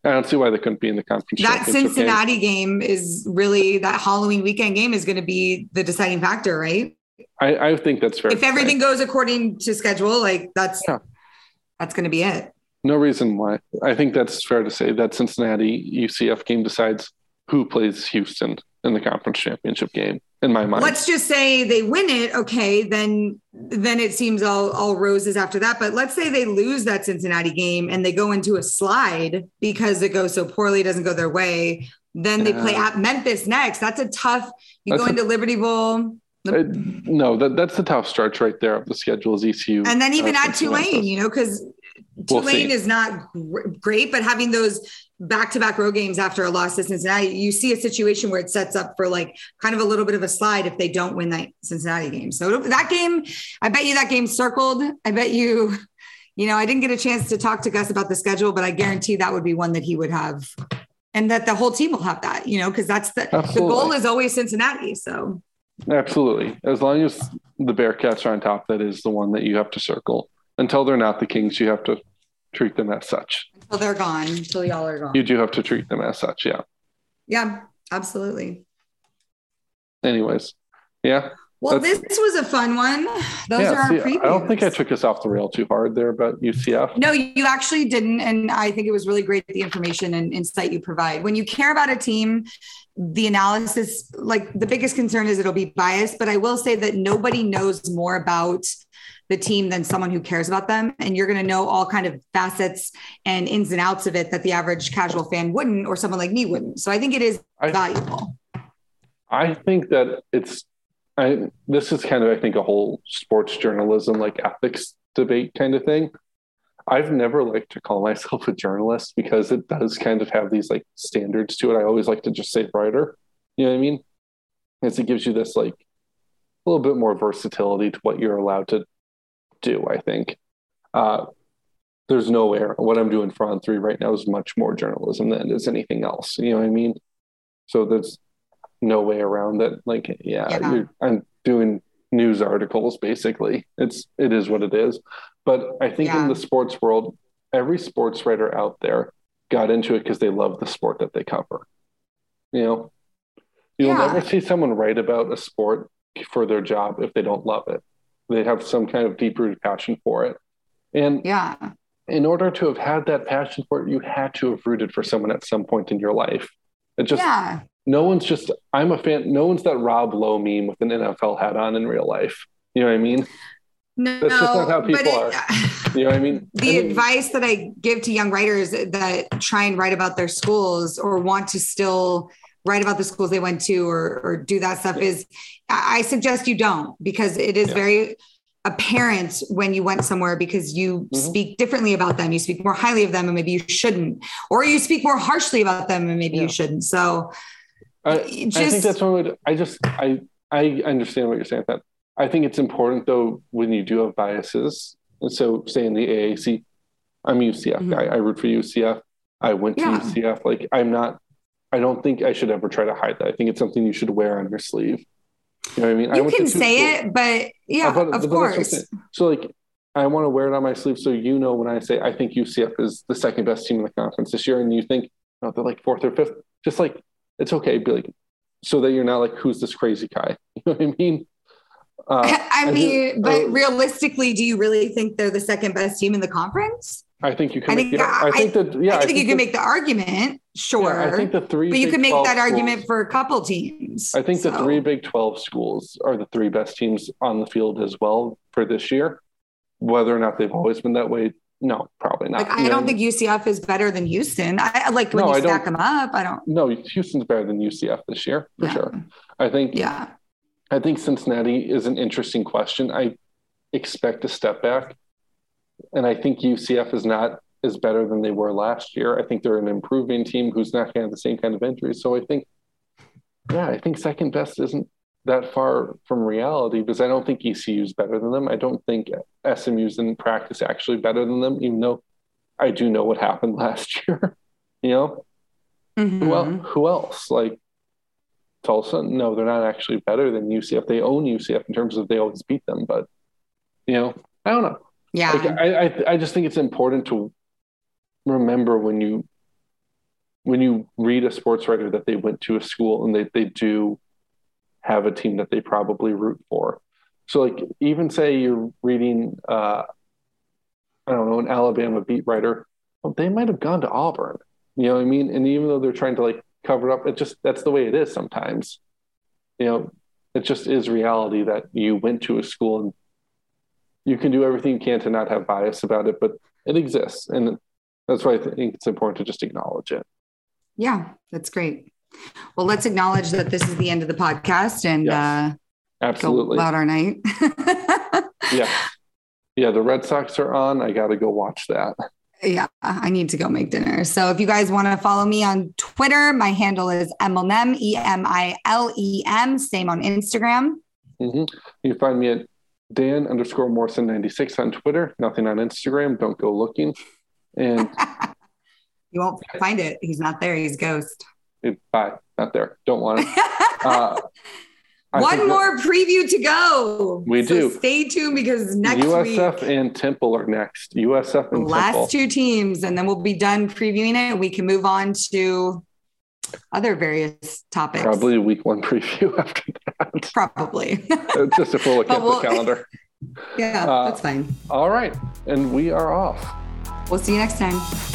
I don't see why they couldn't be in the conference. That Cincinnati game is really, that Halloween weekend game is going to be the deciding factor, right? I think that's fair. If everything goes according to schedule, that's going to be it. No reason why. I think that's fair to say that Cincinnati UCF game decides who plays Houston in the conference championship game, in my mind. Let's just say they win it. Okay. Then it seems all roses after that, but let's say they lose that Cincinnati game and they go into a slide because it goes so poorly, doesn't go their way. Then they play at Memphis next. That's a tough, go into Liberty Bowl. That's the tough stretch right there of the schedule is ECU. And then even at Tulane, because Tulane is not great, but having those back-to-back road games after a loss to Cincinnati, you see a situation where it sets up for like kind of a little bit of a slide if they don't win that Cincinnati game. So that game, I bet you that game circled. I bet you, you know, I didn't get a chance to talk to Gus about the schedule, but I guarantee that would be one that he would have and that the whole team will have that, you know, because that's the goal is always Cincinnati. So absolutely. As long as the Bearcats are on top, that is the one that you have to circle. Until they're not the Kings, you have to treat them as such. Until they're gone, until y'all are gone. You do have to treat them as such, yeah. Yeah, absolutely. Anyways, yeah. Well, this was a fun one. Those are our previews. I don't think I took us off the rail too hard there, but UCF. No, you actually didn't. And I think it was really great, the information and insight you provide. When you care about a team, the analysis, like the biggest concern is it'll be biased, but I will say that nobody knows more about the team than someone who cares about them. And you're going to know all kind of facets and ins and outs of it that the average casual fan wouldn't, or someone like me wouldn't. So I think it is valuable. I think that this is kind of, I think, a whole sports journalism, like ethics debate kind of thing. I've never liked to call myself a journalist because it does kind of have these like standards to it. I always like to just say writer, you know what I mean? Because it gives you this like a little bit more versatility to what you're allowed to do. I think there's nowhere what I'm doing for On Three right now is much more journalism than it is anything else, you know what I mean? So there's no way around that. Like, I'm doing news articles basically. It is what it is. But I think in the sports world, every sports writer out there got into it because they love the sport that they cover. You know, you'll never see someone write about a sport for their job if they don't love it. They have some kind of deep-rooted passion for it. And in order to have had that passion for it, you had to have rooted for someone at some point in your life. It just, no one's just, I'm a fan. No one's that Rob Lowe meme with an NFL hat on in real life. You know what I mean? No, that's just not how people are. You know what I mean? The advice that I give to young writers that try and write about their schools or want to still write about the schools they went to or do that stuff is I suggest you don't, because it is very apparent when you went somewhere, because you speak differently about them. You speak more highly of them and maybe you shouldn't, or you speak more harshly about them and maybe you shouldn't. So I think that's what I understand what you're saying. That I think it's important though, when you do have biases. And so say in the AAC, I'm a UCF guy. I root for UCF. I went to UCF. Like I don't think I should ever try to hide that. I think it's something you should wear on your sleeve. You know what I mean? You can say it, but of course. So like, I want to wear it on my sleeve. So, you know, when I say, I think UCF is the second best team in the conference this year. And you think, no, they're like fourth or fifth, just like, it's okay. Be like, so that you're not like, who's this crazy guy? You know what I mean? But realistically, do you really think they're the second best team in the conference? I think you can. I think you can make the argument. Sure. Yeah, I think the three, but you can make that argument for a couple teams. I think the three Big 12 schools are the three best teams on the field as well for this year. Whether or not they've always been that way, no, probably not. Like, I don't think UCF is better than Houston. When you stack them up, I don't. No, Houston's better than UCF this year for sure. I think. Yeah. I think Cincinnati is an interesting question. I expect a step back. And I think UCF is better than they were last year. I think they're an improving team who's not going to have the same kind of injuries. So I think, I think second best isn't that far from reality, because I don't think ECU is better than them. I don't think SMU's in practice actually better than them, even though I do know what happened last year, you know, who else? Like Tulsa? No, they're not actually better than UCF. They own UCF in terms of they always beat them, but you know, I don't know. Yeah, like I just think it's important to remember when you read a sports writer that they went to a school and they do have a team that they probably root for. So like even say you're reading, I don't know, an Alabama beat writer, well, they might have gone to Auburn. You know what I mean? And even though they're trying to like cover it up, it just that's the way it is sometimes. You know, it just is reality that you went to a school and you can do everything you can to not have bias about it, but it exists. And that's why I think it's important to just acknowledge it. Yeah, that's great. Well, let's acknowledge that this is the end of the podcast and absolutely go about our night. Yeah. The Red Sox are on. I got to go watch that. Yeah, I need to go make dinner. So if you guys want to follow me on Twitter, my handle is Emilem, E-M-I-L-E-M, same on Instagram. Mm-hmm. You can find me at Dan_Morrison96 on Twitter, nothing on Instagram. Don't go looking. And you won't find it. He's not there. He's ghost. Bye. Not there. Don't want it. One more preview to go. We do. Stay tuned because next week. USF and Temple are next. USF and Temple. Last two teams, and then we'll be done previewing it. We can move on to other various topics. Probably a week one preview after that. Probably. Just if we'll look at the calendar. Yeah, that's fine. All right. And we are off. We'll see you next time.